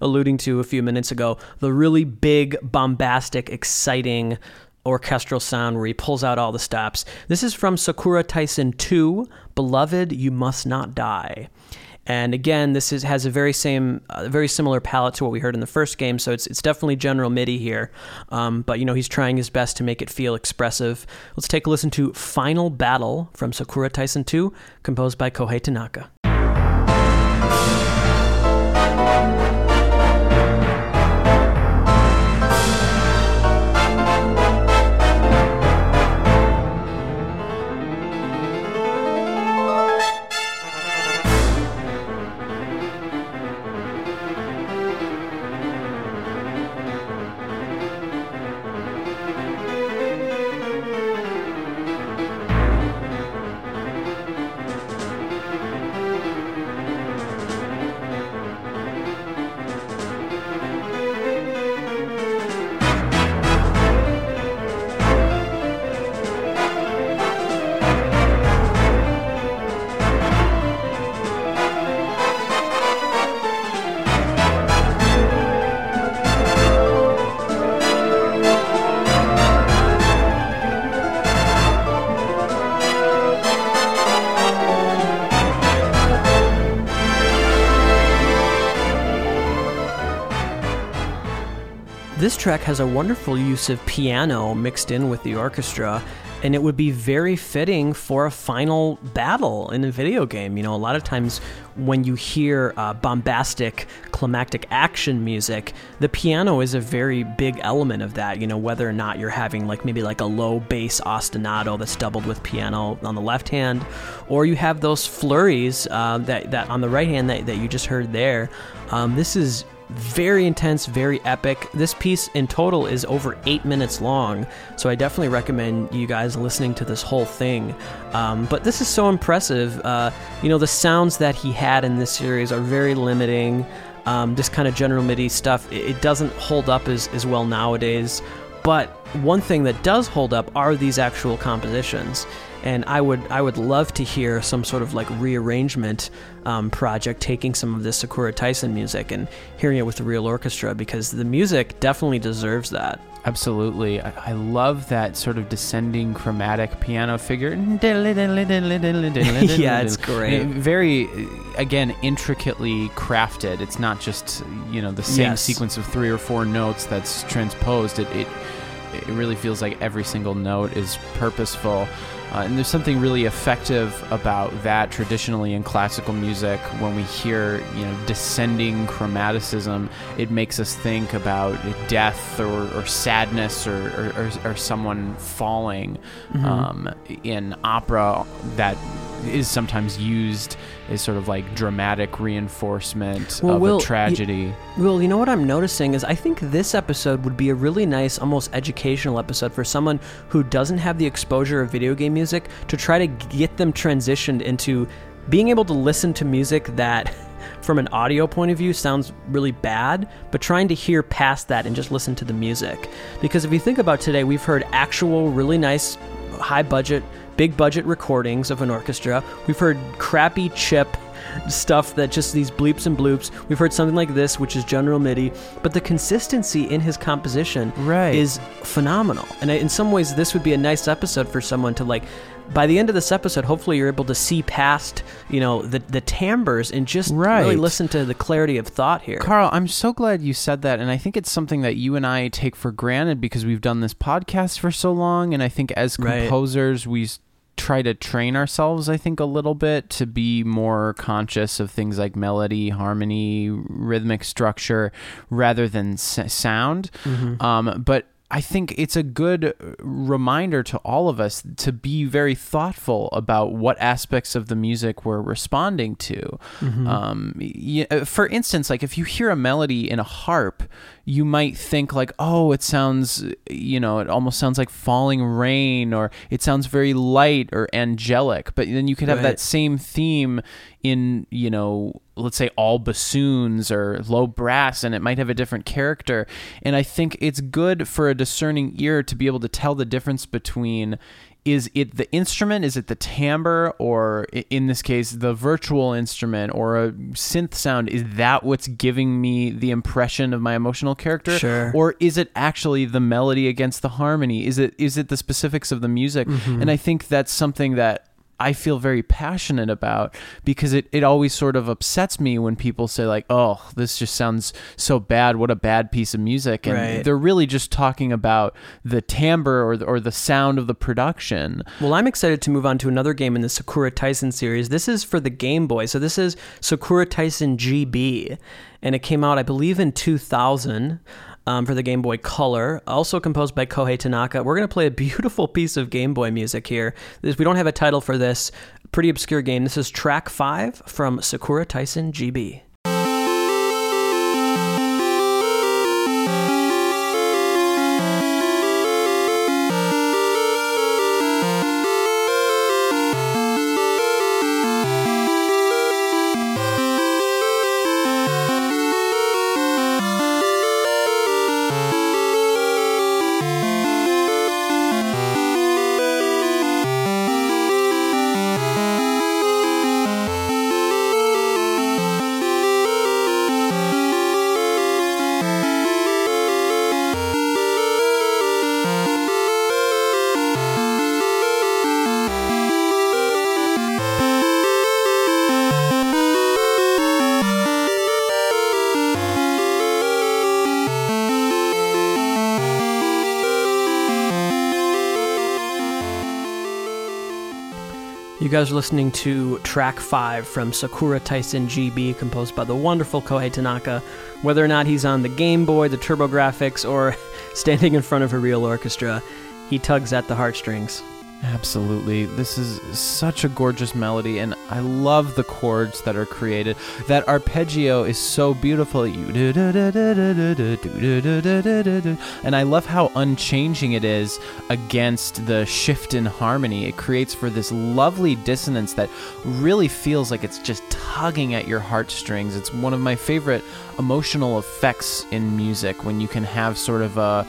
alluding to a few minutes ago, the really big, bombastic, exciting orchestral sound where he pulls out all the stops. This is from Sakura Taisen two, Beloved, You Must Not Die. And again, this is, has a very same, uh, very similar palette to what we heard in the first game, so it's it's definitely general MIDI here. Um, but, you know, he's trying his best to make it feel expressive. Let's take a listen to Final Battle from Sakura Taisen two, composed by Kohei Tanaka. This track has a wonderful use of piano mixed in with the orchestra, and it would be very fitting for a final battle in a video game. You know, a lot of times when you hear uh, bombastic, climactic action music, the piano is a very big element of that, you know, whether or not you're having like maybe like a low bass ostinato that's doubled with piano on the left hand, or you have those flurries uh, that, that on the right hand that, that you just heard there. Um, this is very intense, very epic. This piece in total is over eight minutes long, so I definitely recommend you guys listening to this whole thing. Um, but this is so impressive. Uh, you know, the sounds that he had in this series are very limiting. Um, this kind of general MIDI stuff, it, it doesn't hold up as, as well nowadays, but one thing that does hold up are these actual compositions. And I would I would love to hear some sort of like rearrangement um, project taking some of this Sakura Tyson music and hearing it with the real orchestra, because the music definitely deserves that. Absolutely. I, I love that sort of descending chromatic piano figure. Yeah, it's great. Very, again, intricately crafted. It's not just, you know, the same yes. sequence of three or four notes that's transposed. It, it, it really feels like every single note is purposeful. Uh, and there's something really effective about that traditionally in classical music. When we hear, you know, descending chromaticism, it makes us think about death or, or sadness or, or, or someone falling. Mm-hmm. Um, in opera, that is sometimes used as sort of like dramatic reinforcement well, of Will, a tragedy. You, Will, you know what I'm noticing is I think this episode would be a really nice, almost educational episode for someone who doesn't have the exposure of video game music, to try to get them transitioned into being able to listen to music that, from an audio point of view, sounds really bad, but trying to hear past that and just listen to the music. Because if you think about today, we've heard actual really nice, high budget, big budget recordings of an orchestra. We've heard crappy chip stuff that just these bleeps and bloops. We've heard something like this, which is general MIDI, but the consistency in his composition right. is phenomenal. And in some ways, this would be a nice episode for someone to like. By the end of this episode, hopefully you're able to see past, you know, the the timbres and just right. really listen to the clarity of thought here. Carl, I'm so glad you said that, and I think it's something that you and I take for granted because we've done this podcast for so long, and I think as composers right. we try to train ourselves, I think, a little bit to be more conscious of things like melody, harmony, rhythmic structure, rather than s- sound. Mm-hmm. Um, but I think it's a good reminder to all of us to be very thoughtful about what aspects of the music we're responding to. Mm-hmm. Um, you, for instance, like if you hear a melody in a harp, you might think like, oh, it sounds, you know, it almost sounds like falling rain, or it sounds very light or angelic. But then you could have right. that same theme in, you know, let's say all bassoons or low brass, and it might have a different character. And I think it's good for a discerning ear to be able to tell the difference between, is it the instrument, is it the timbre, or in this case, the virtual instrument or a synth sound? Is that what's giving me the impression of my emotional character? Sure. Or is it actually the melody against the harmony? Is it is it the specifics of the music? Mm-hmm. And I think that's something that I feel very passionate about, because it, it always sort of upsets me when people say like, oh, this just sounds so bad. What a bad piece of music. And right. they're really just talking about the timbre or the, or the sound of the production. Well, I'm excited to move on to another game in the Sakura Tyson series. This is for the Game Boy. So this is Sakura Tyson G B, and it came out, I believe, in two thousand. Um, for the Game Boy Color, also composed by Kohei Tanaka. We're going to play a beautiful piece of Game Boy music here. This, we don't have a title for this pretty obscure game. This is track five from Sakura Tyson G B. You guys are listening to track five from Sakura Tyson G B, composed by the wonderful Kohei Tanaka. Whether or not he's on the Game Boy, the TurboGrafx, or standing in front of a real orchestra, he tugs at the heartstrings. Absolutely. This is such a gorgeous melody, and I love the chords that are created. That arpeggio is so beautiful. And I love how unchanging it is against the shift in harmony. It creates for this lovely dissonance that really feels like it's just tugging at your heartstrings. It's one of my favorite emotional effects in music, when you can have sort of a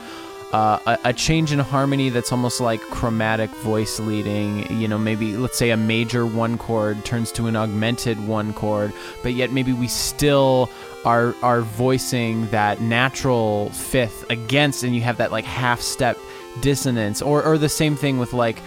uh, a, a change in harmony that's almost like chromatic voice leading. You know, maybe let's say a major one chord turns to an augmented one chord, but yet maybe we still are are voicing that natural fifth against, and you have that like half step dissonance, or or the same thing with like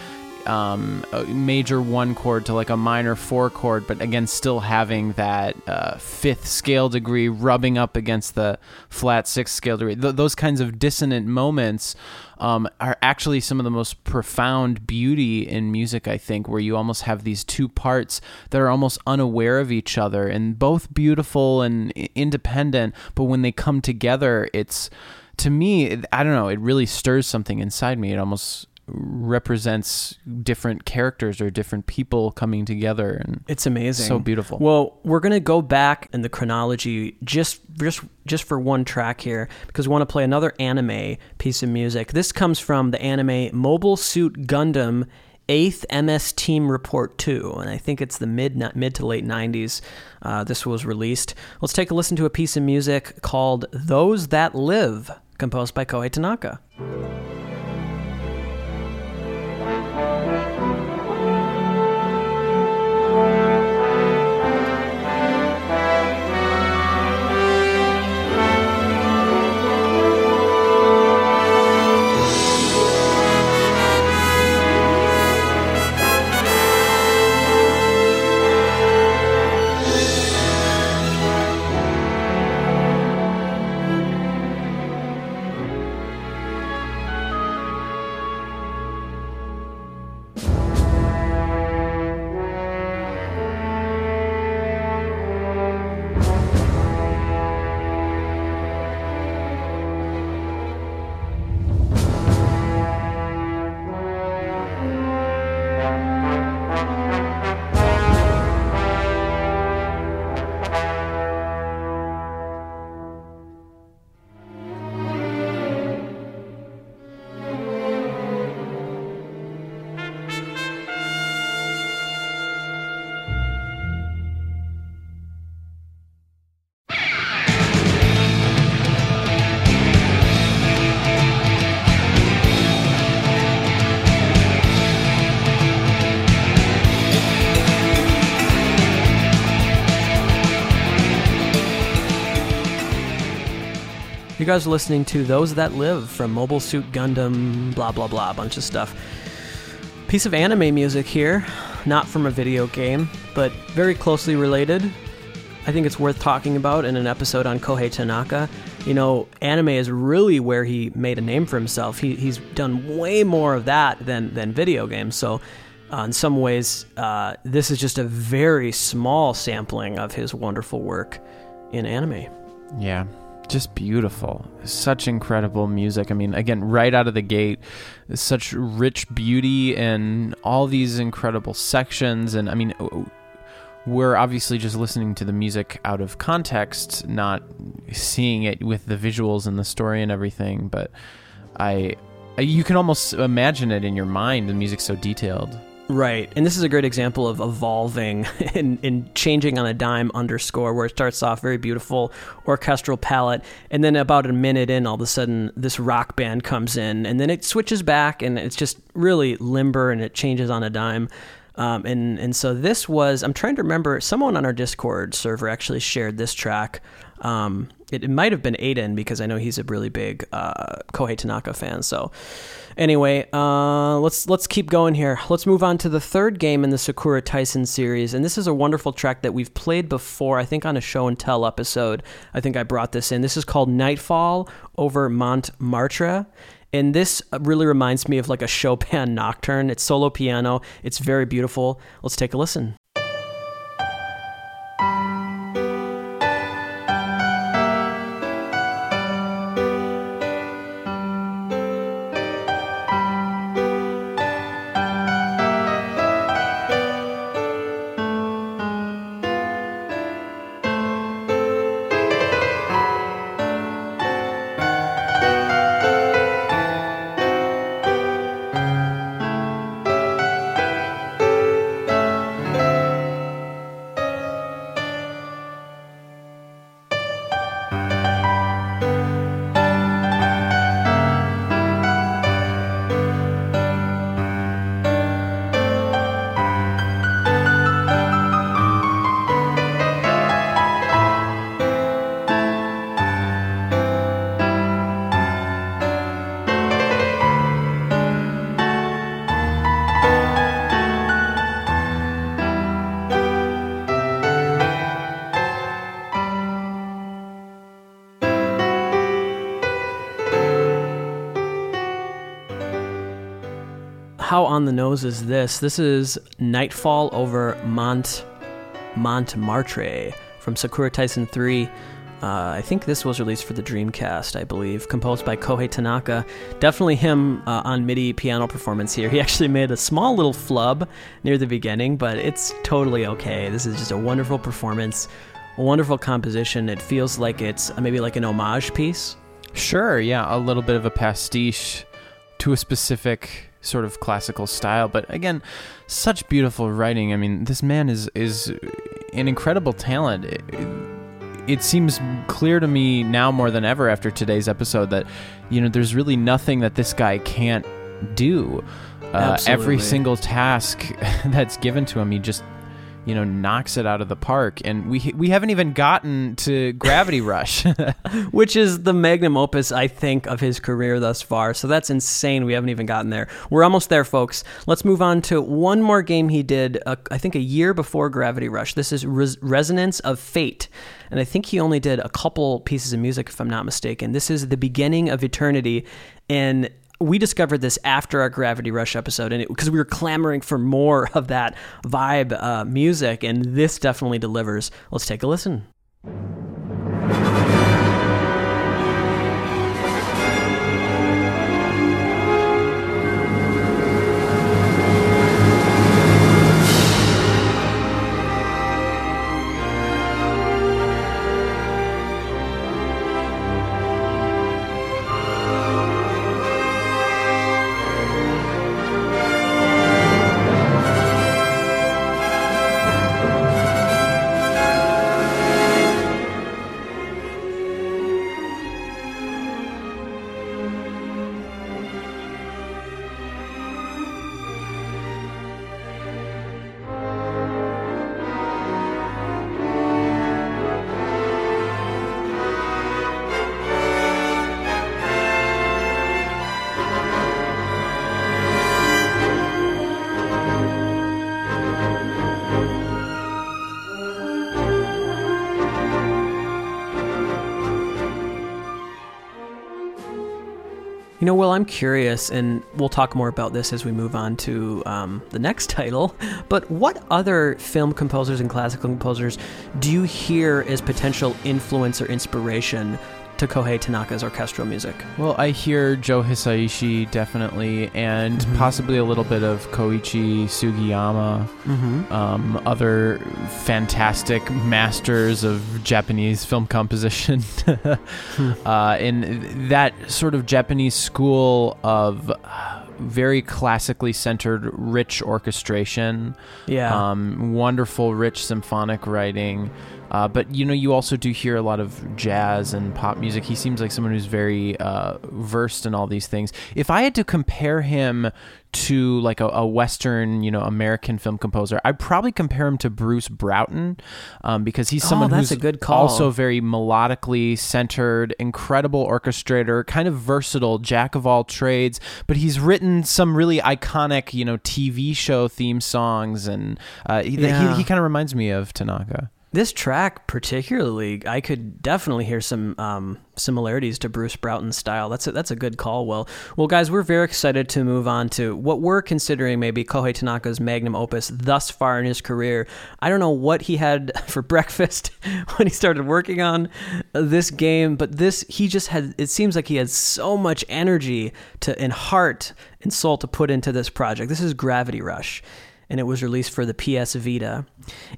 um, a major one chord to like a minor four chord, but again still having that uh, fifth scale degree rubbing up against the flat sixth scale degree. Th- those kinds of dissonant moments um, are actually some of the most profound beauty in music, I think, where you almost have these two parts that are almost unaware of each other and both beautiful and independent, but when they come together, it's, to me, I don't know, it really stirs something inside me. It almost represents different characters or different people coming together, and it's amazing, so beautiful. Well, we're gonna go back in the chronology just just just for one track here, because we want to play another anime piece of music. This comes from the anime Mobile Suit Gundam eighth M S Team Report two, and I think it's the mid mid to late nineties uh, this was released. Let's take a listen to a piece of music called Those That Live, composed by Kohei Tanaka. You guys are listening to Those That Live from Mobile Suit Gundam, blah, blah, blah, a bunch of stuff. Piece of anime music here, not from a video game, but very closely related. I think it's worth talking about in an episode on Kohei Tanaka. You know, anime is really where he made a name for himself. He, he's done way more of that than, than video games, so uh, in some ways, uh, this is just a very small sampling of his wonderful work in anime. Yeah. Just beautiful. Such incredible music. I mean, again, right out of the gate, such rich beauty and all these incredible sections. And I mean, we're obviously just listening to the music out of context, not seeing it with the visuals and the story and everything. But I, you can almost imagine it in your mind. The music's so detailed. Right, and this is a great example of evolving and, and changing on a dime underscore, where it starts off very beautiful orchestral palette, and then about a minute in, all of a sudden, this rock band comes in, and then it switches back, and it's just really limber, and it changes on a dime. Um, and, and so this was, I'm trying to remember, someone on our Discord server actually shared this track. Um, it, it might have been Aiden, because I know he's a really big uh, Kohei Tanaka fan. So anyway, uh, let's let's keep going here. Let's move on to the third game in the Sakura Taisen series. And this is a wonderful track that we've played before, I think on a show and tell episode. I think I brought this in. This is called Nightfall over Montmartre. And this really reminds me of like a Chopin nocturne. It's solo piano. It's very beautiful. Let's take a listen. Thank you. how on the nose is this? This is Nightfall over Mont Montmartre from Sakura Taisen three. Uh, I think this was released for the Dreamcast, I believe, composed by Kohei Tanaka. Definitely him uh, on MIDI piano performance here. He actually made a small little flub near the beginning, but it's totally okay. This is just a wonderful performance, a wonderful composition. It feels like it's maybe like an homage piece. Sure, yeah, a little bit of a pastiche to a specific sort of classical style. But again, such beautiful writing. I mean, this man is, is an incredible talent. It, It seems clear to me now more than ever after today's episode that, you know, there's really nothing that this guy can't do. Uh, every single task that's given to him, he just, you know, knocks it out of the park. And we we haven't even gotten to Gravity Rush, which is the magnum opus, I think, of his career thus far. So that's insane. We haven't even gotten there. We're almost there, folks. Let's move on to one more game he did, uh, I think, a year before Gravity Rush. This is Res- Resonance of Fate. And I think he only did a couple pieces of music, if I'm not mistaken. This is The Beginning of Eternity. And we discovered this after our Gravity Rush episode, and because we were clamoring for more of that vibe uh, music, and this definitely delivers. Let's take a listen. You know, Will, I'm curious, and we'll talk more about this as we move on to um, the next title, but what other film composers and classical composers do you hear as potential influence or inspiration to Kohei Tanaka's orchestral music? Well, I hear Joe Hisaishi, definitely, and mm-hmm. possibly a little bit of Koichi Sugiyama, mm-hmm. um, other fantastic masters of Japanese film composition. hmm. uh, and that sort of Japanese school of very classically centered, rich orchestration, yeah, um, wonderful, rich symphonic writing. Uh, but, you know, you also do hear a lot of jazz and pop music. He seems like someone who's very uh, versed in all these things. If I had to compare him to, like, a, a Western, you know, American film composer, I'd probably compare him to Bruce Broughton um, because he's someone oh, that's who's a good call. Also very melodically centered, incredible orchestrator, kind of versatile, jack of all trades. But he's written some really iconic, you know, T V show theme songs, and uh, he, yeah. he, he kind of reminds me of Tanaka. This track particularly, I could definitely hear some um, similarities to Bruce Broughton's style. That's a, that's a good call, Will. Well, guys, we're very excited to move on to what we're considering maybe Kohei Tanaka's magnum opus thus far in his career. I don't know what he had for breakfast when he started working on this game, but this he just had, it seems like he had so much energy to and heart and soul to put into this project. This is Gravity Rush, and it was released for the P S Vita.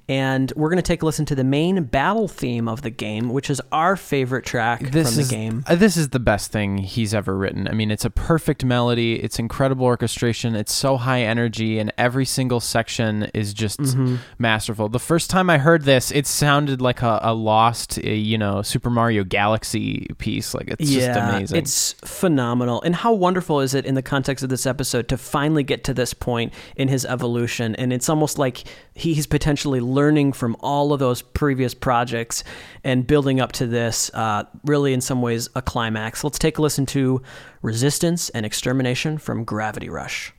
And we're going to take a listen to the main battle theme of the game, which is our favorite track this from the is, game. This is the best thing he's ever written. I mean, it's a perfect melody. It's incredible orchestration. It's so high energy, and every single section is just mm-hmm. masterful. The first time I heard this, it sounded like a, a lost, a, you know, Super Mario Galaxy piece. Like, it's yeah, just amazing. It's phenomenal. And how wonderful is it in the context of this episode to finally get to this point in his evolution? And it's almost like he's potentially learning from all of those previous projects and building up to this, uh, really in some ways, a climax. Let's take a listen to Resistance and Extermination from Gravity Rush.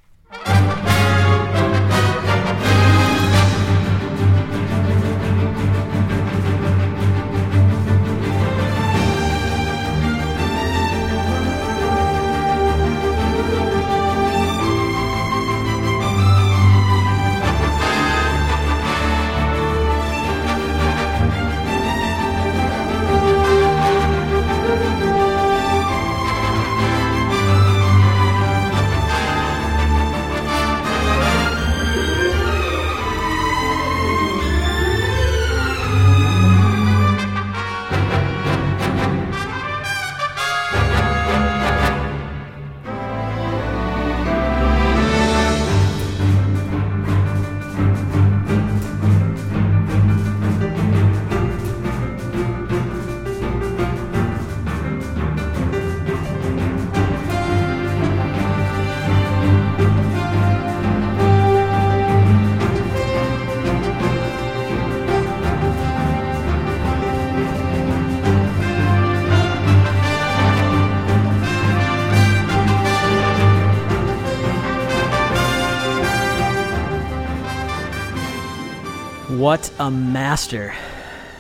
What a master.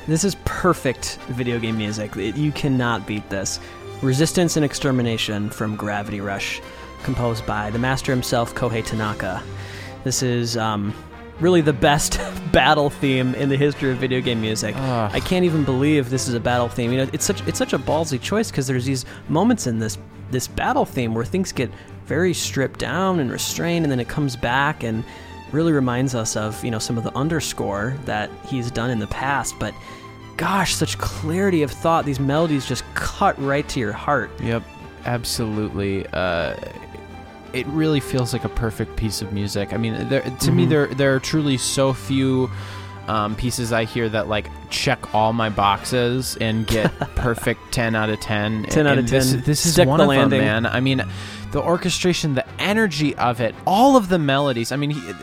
This is perfect video game music. You cannot beat this. Resistance and Extermination from Gravity Rush, composed by the master himself, Kohei Tanaka. This is um, really the best battle theme in the history of video game music. Ugh. I can't even believe this is a battle theme. You know, it's such it's such a ballsy choice, because there's these moments in this this battle theme where things get very stripped down and restrained, and then it comes back and really reminds us of, you know, some of the underscore that he's done in the past. But gosh, such clarity of thought. These melodies just cut right to your heart. Yep, absolutely. Uh, it really feels like a perfect piece of music. I mean, there, to mm-hmm. me, there there are truly so few um, pieces I hear that, like, check all my boxes and get perfect ten out of ten. ten and, out of ten. This, this is Stick one the of landing. them, man. I mean, the orchestration, the energy of it, all of the melodies. I mean, he,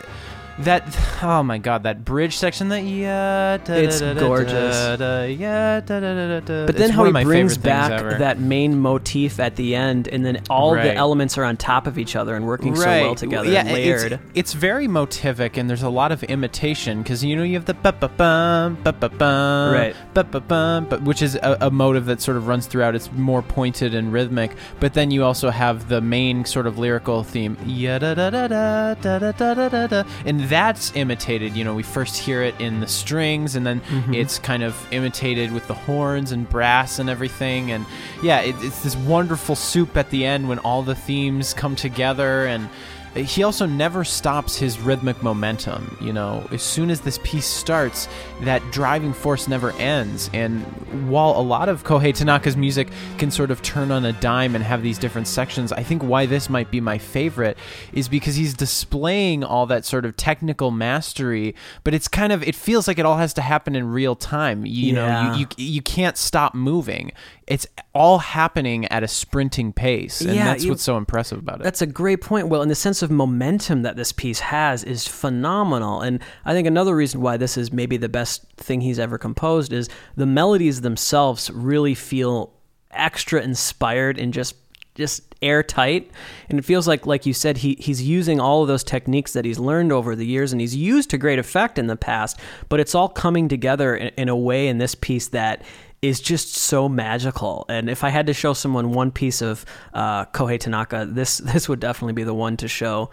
that, oh my God, that bridge section, that, yeah, da, it's da, da, gorgeous. Da, da, yeah, da, da, da, da. But then it's how he brings back ever. that main motif at the end, and then all right. the elements are on top of each other and working right. so well together, yeah, and layered. It's, it's very motivic, and there's a lot of imitation, because, you know, you have the ba ba bum, ba ba bum, right. ba ba bum, but, which is a, a motive that sort of runs throughout. It's more pointed and rhythmic, but then you also have the main sort of lyrical theme, yeah, da da da da da da da da da, and that's imitated. You know, we first hear it in the strings, and then mm-hmm. it's kind of imitated with the horns and brass and everything. And yeah, it, it's this wonderful soup at the end when all the themes come together. And he also never stops his rhythmic momentum. You know, as soon as this piece starts, that driving force never ends. And while a lot of Kohei Tanaka's music can sort of turn on a dime and have these different sections, I think why this might be my favorite is because he's displaying all that sort of technical mastery, but it's kind of, it feels like it all has to happen in real time. You yeah. know, you, you you can't stop moving. It's all happening at a sprinting pace, and yeah, that's you, what's so impressive about it. That's a great point, Will, and the sense of momentum that this piece has is phenomenal, and I think another reason why this is maybe the best thing he's ever composed is the melodies themselves really feel extra inspired and just just airtight, and it feels like, like you said, he he's using all of those techniques that he's learned over the years and he's used to great effect in the past, but it's all coming together in, in a way in this piece that is just so magical. And if I had to show someone one piece of uh, Kohei Tanaka, this this would definitely be the one to show.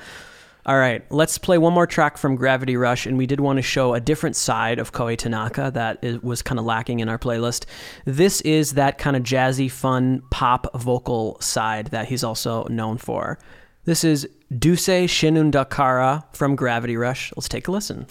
All right, let's play one more track from Gravity Rush, and we did want to show a different side of Kohei Tanaka that is, was kind of lacking in our playlist. This is that kind of jazzy, fun, pop vocal side that he's also known for. This is Dusei Shinundakara from Gravity Rush. Let's take a listen.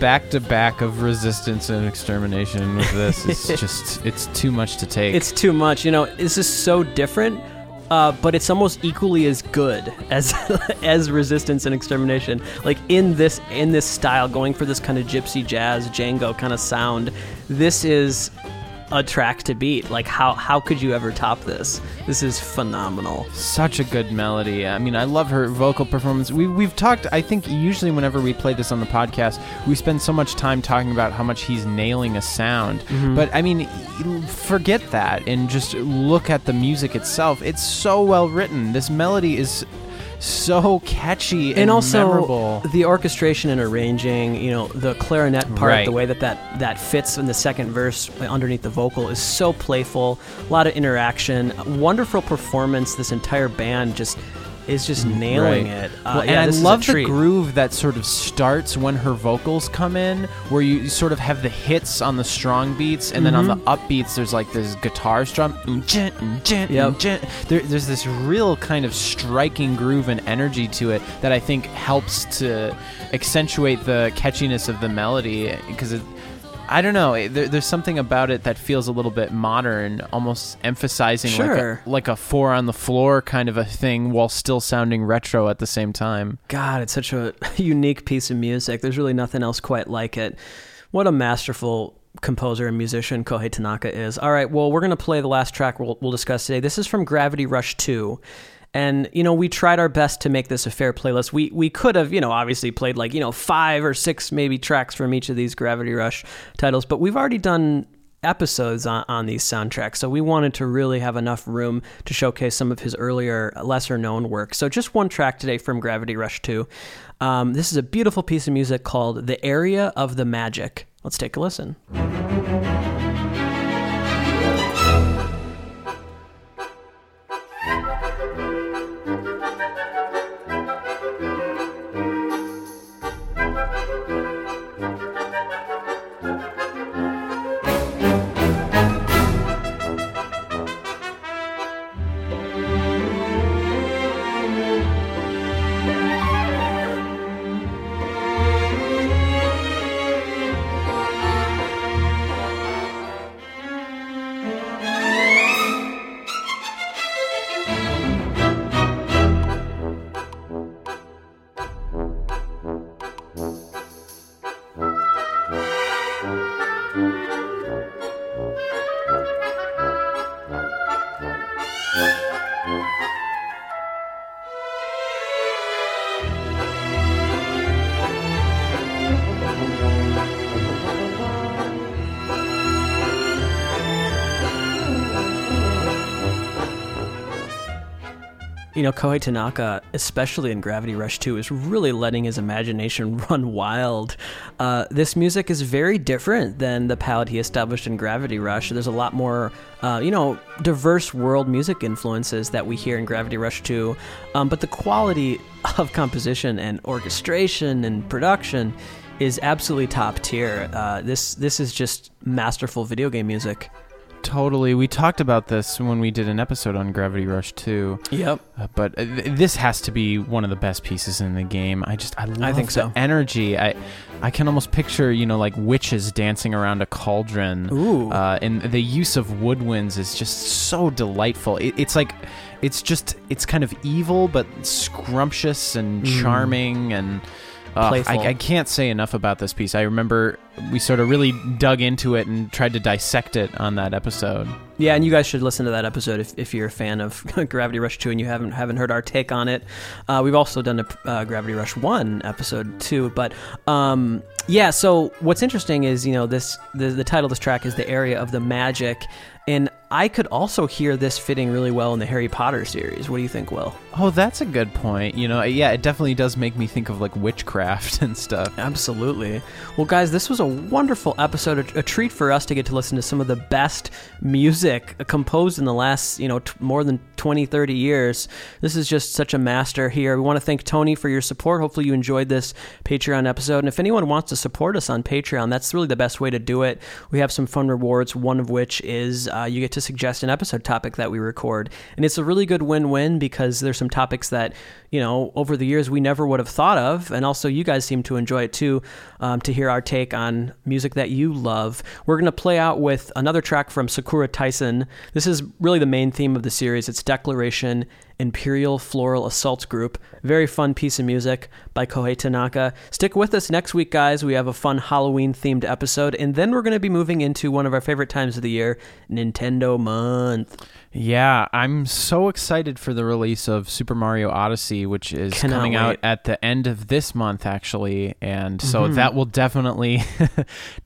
Back-to-back of Resistance and Extermination with this is just, it's too much to take. It's too much. You know, this is so different, uh, but it's almost equally as good as as Resistance and Extermination. Like, in this in this style, going for this kind of gypsy jazz, Django kind of sound, this is a track to beat. Like, how how could you ever top this? This is phenomenal. Such a good melody. I mean, I love her vocal performance. We, we've talked, I think, usually whenever we play this on the podcast, we spend so much time talking about how much he's nailing a sound. Mm-hmm. But, I mean, forget that and just look at the music itself. It's so well written. This melody is so catchy and, and also memorable. The orchestration and arranging, you know, the clarinet part, right. the way that, that that fits in the second verse underneath the vocal is so playful. A lot of interaction, wonderful performance. This entire band just is just nailing right. it. Uh, well, yeah, and I love the groove that sort of starts when her vocals come in, where you, you sort of have the hits on the strong beats, and mm-hmm. then on the upbeats, there's like this guitar strum. Yep. There, there's this real kind of striking groove and energy to it that I think helps to accentuate the catchiness of the melody, because it I don't know. There, there's something about it that feels a little bit modern, almost emphasizing sure. like, a, like a four on the floor kind of a thing while still sounding retro at the same time. God, it's such a unique piece of music. There's really nothing else quite like it. What a masterful composer and musician Kohei Tanaka is. All right, well, we're going to play the last track we'll, we'll discuss today. This is from Gravity Rush two. And, you know, we tried our best to make this a fair playlist. We we could have, you know, obviously played like, you know, five or six maybe tracks from each of these Gravity Rush titles, but we've already done episodes on, on these soundtracks, so we wanted to really have enough room to showcase some of his earlier, lesser-known work. So just one track today from Gravity Rush two. Um, this is a beautiful piece of music called The Area of the Magic. Let's take a listen. You know, Kohei Tanaka, especially in Gravity Rush two, is really letting his imagination run wild. Uh, this music is very different than the palette he established in Gravity Rush. There's a lot more, uh, you know, diverse world music influences that we hear in Gravity Rush two. Um, but the quality of composition and orchestration and production is absolutely top tier. Uh, this this is just masterful video game music. Totally. We talked about this when we did an episode on Gravity Rush two. Yep. Uh, but th- this has to be one of the best pieces in the game. I just, I love I think the so. energy. I I can almost picture, you know, like witches dancing around a cauldron. Ooh. Uh, and the use of woodwinds is just so delightful. It, it's like, it's just, it's kind of evil, but scrumptious and mm. charming and... Uh, I, I can't say enough about this piece. I remember we sort of really dug into it and tried to dissect it on that episode. Yeah, and you guys should listen to that episode if, if you're a fan of Gravity Rush two and you haven't haven't heard our take on it. Uh, we've also done a uh, Gravity Rush one episode too. But um, yeah, so what's interesting is, you know, this the, the title of this track is The Area of the Magic. And I could also hear this fitting really well in the Harry Potter series. What do you think, Will? Oh, that's a good point. You know, yeah, it definitely does make me think of like witchcraft and stuff. Absolutely. Well, guys, this was a wonderful episode, a, a treat for us to get to listen to some of the best music composed in the last, you know, t- more than twenty, thirty years. This is just such a master here. We want to thank Tony for your support. Hopefully you enjoyed this Patreon episode. And if anyone wants to support us on Patreon, that's really the best way to do it. We have some fun rewards, one of which is... Uh, you get to suggest an episode topic that we record. And it's a really good win-win because there's some topics that, you know, over the years we never would have thought of. And also you guys seem to enjoy it too, um, to hear our take on music that you love. We're going to play out with another track from Sakura Taisen. This is really the main theme of the series. It's Declaration Imperial Floral Assault Group. Very fun piece of music by Kohei Tanaka. Stick with us next week, guys. We have a fun Halloween-themed episode, and then we're going to be moving into one of our favorite times of the year, Nintendo Month. Yeah, I'm so excited for the release of Super Mario Odyssey, which is Cannot coming wait. out at the end of this month, actually, and so mm-hmm. that will definitely,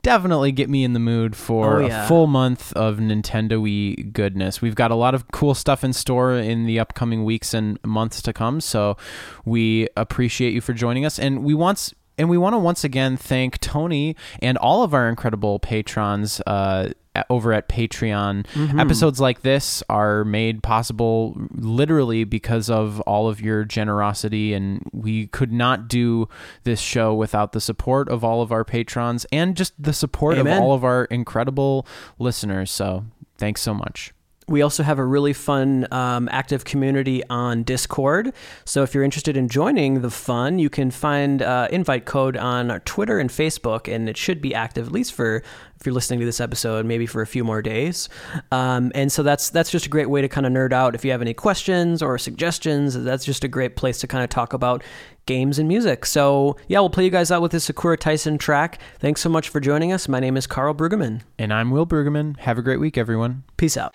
definitely get me in the mood for oh, yeah. a full month of Nintendo-y goodness. We've got a lot of cool stuff in store in the upcoming coming weeks and months to come. So we appreciate you for joining us. And we want and we want to once again thank Tony and all of our incredible patrons uh, over at Patreon. Mm-hmm. Episodes like this are made possible literally because of all of your generosity, and we could not do this show without the support of all of our patrons and just the support Amen. Of all of our incredible listeners. So thanks so much. We also have a really fun um, active community on Discord. So if you're interested in joining the fun, you can find uh, invite code on our Twitter and Facebook, and it should be active, at least for if you're listening to this episode, maybe for a few more days. Um, and so that's that's just a great way to kind of nerd out. If you have any questions or suggestions, that's just a great place to kind of talk about games and music. So yeah, we'll play you guys out with this Sakura Tyson track. Thanks so much for joining us. My name is Carl Brueggemann. And I'm Will Brueggemann. Have a great week, everyone. Peace out.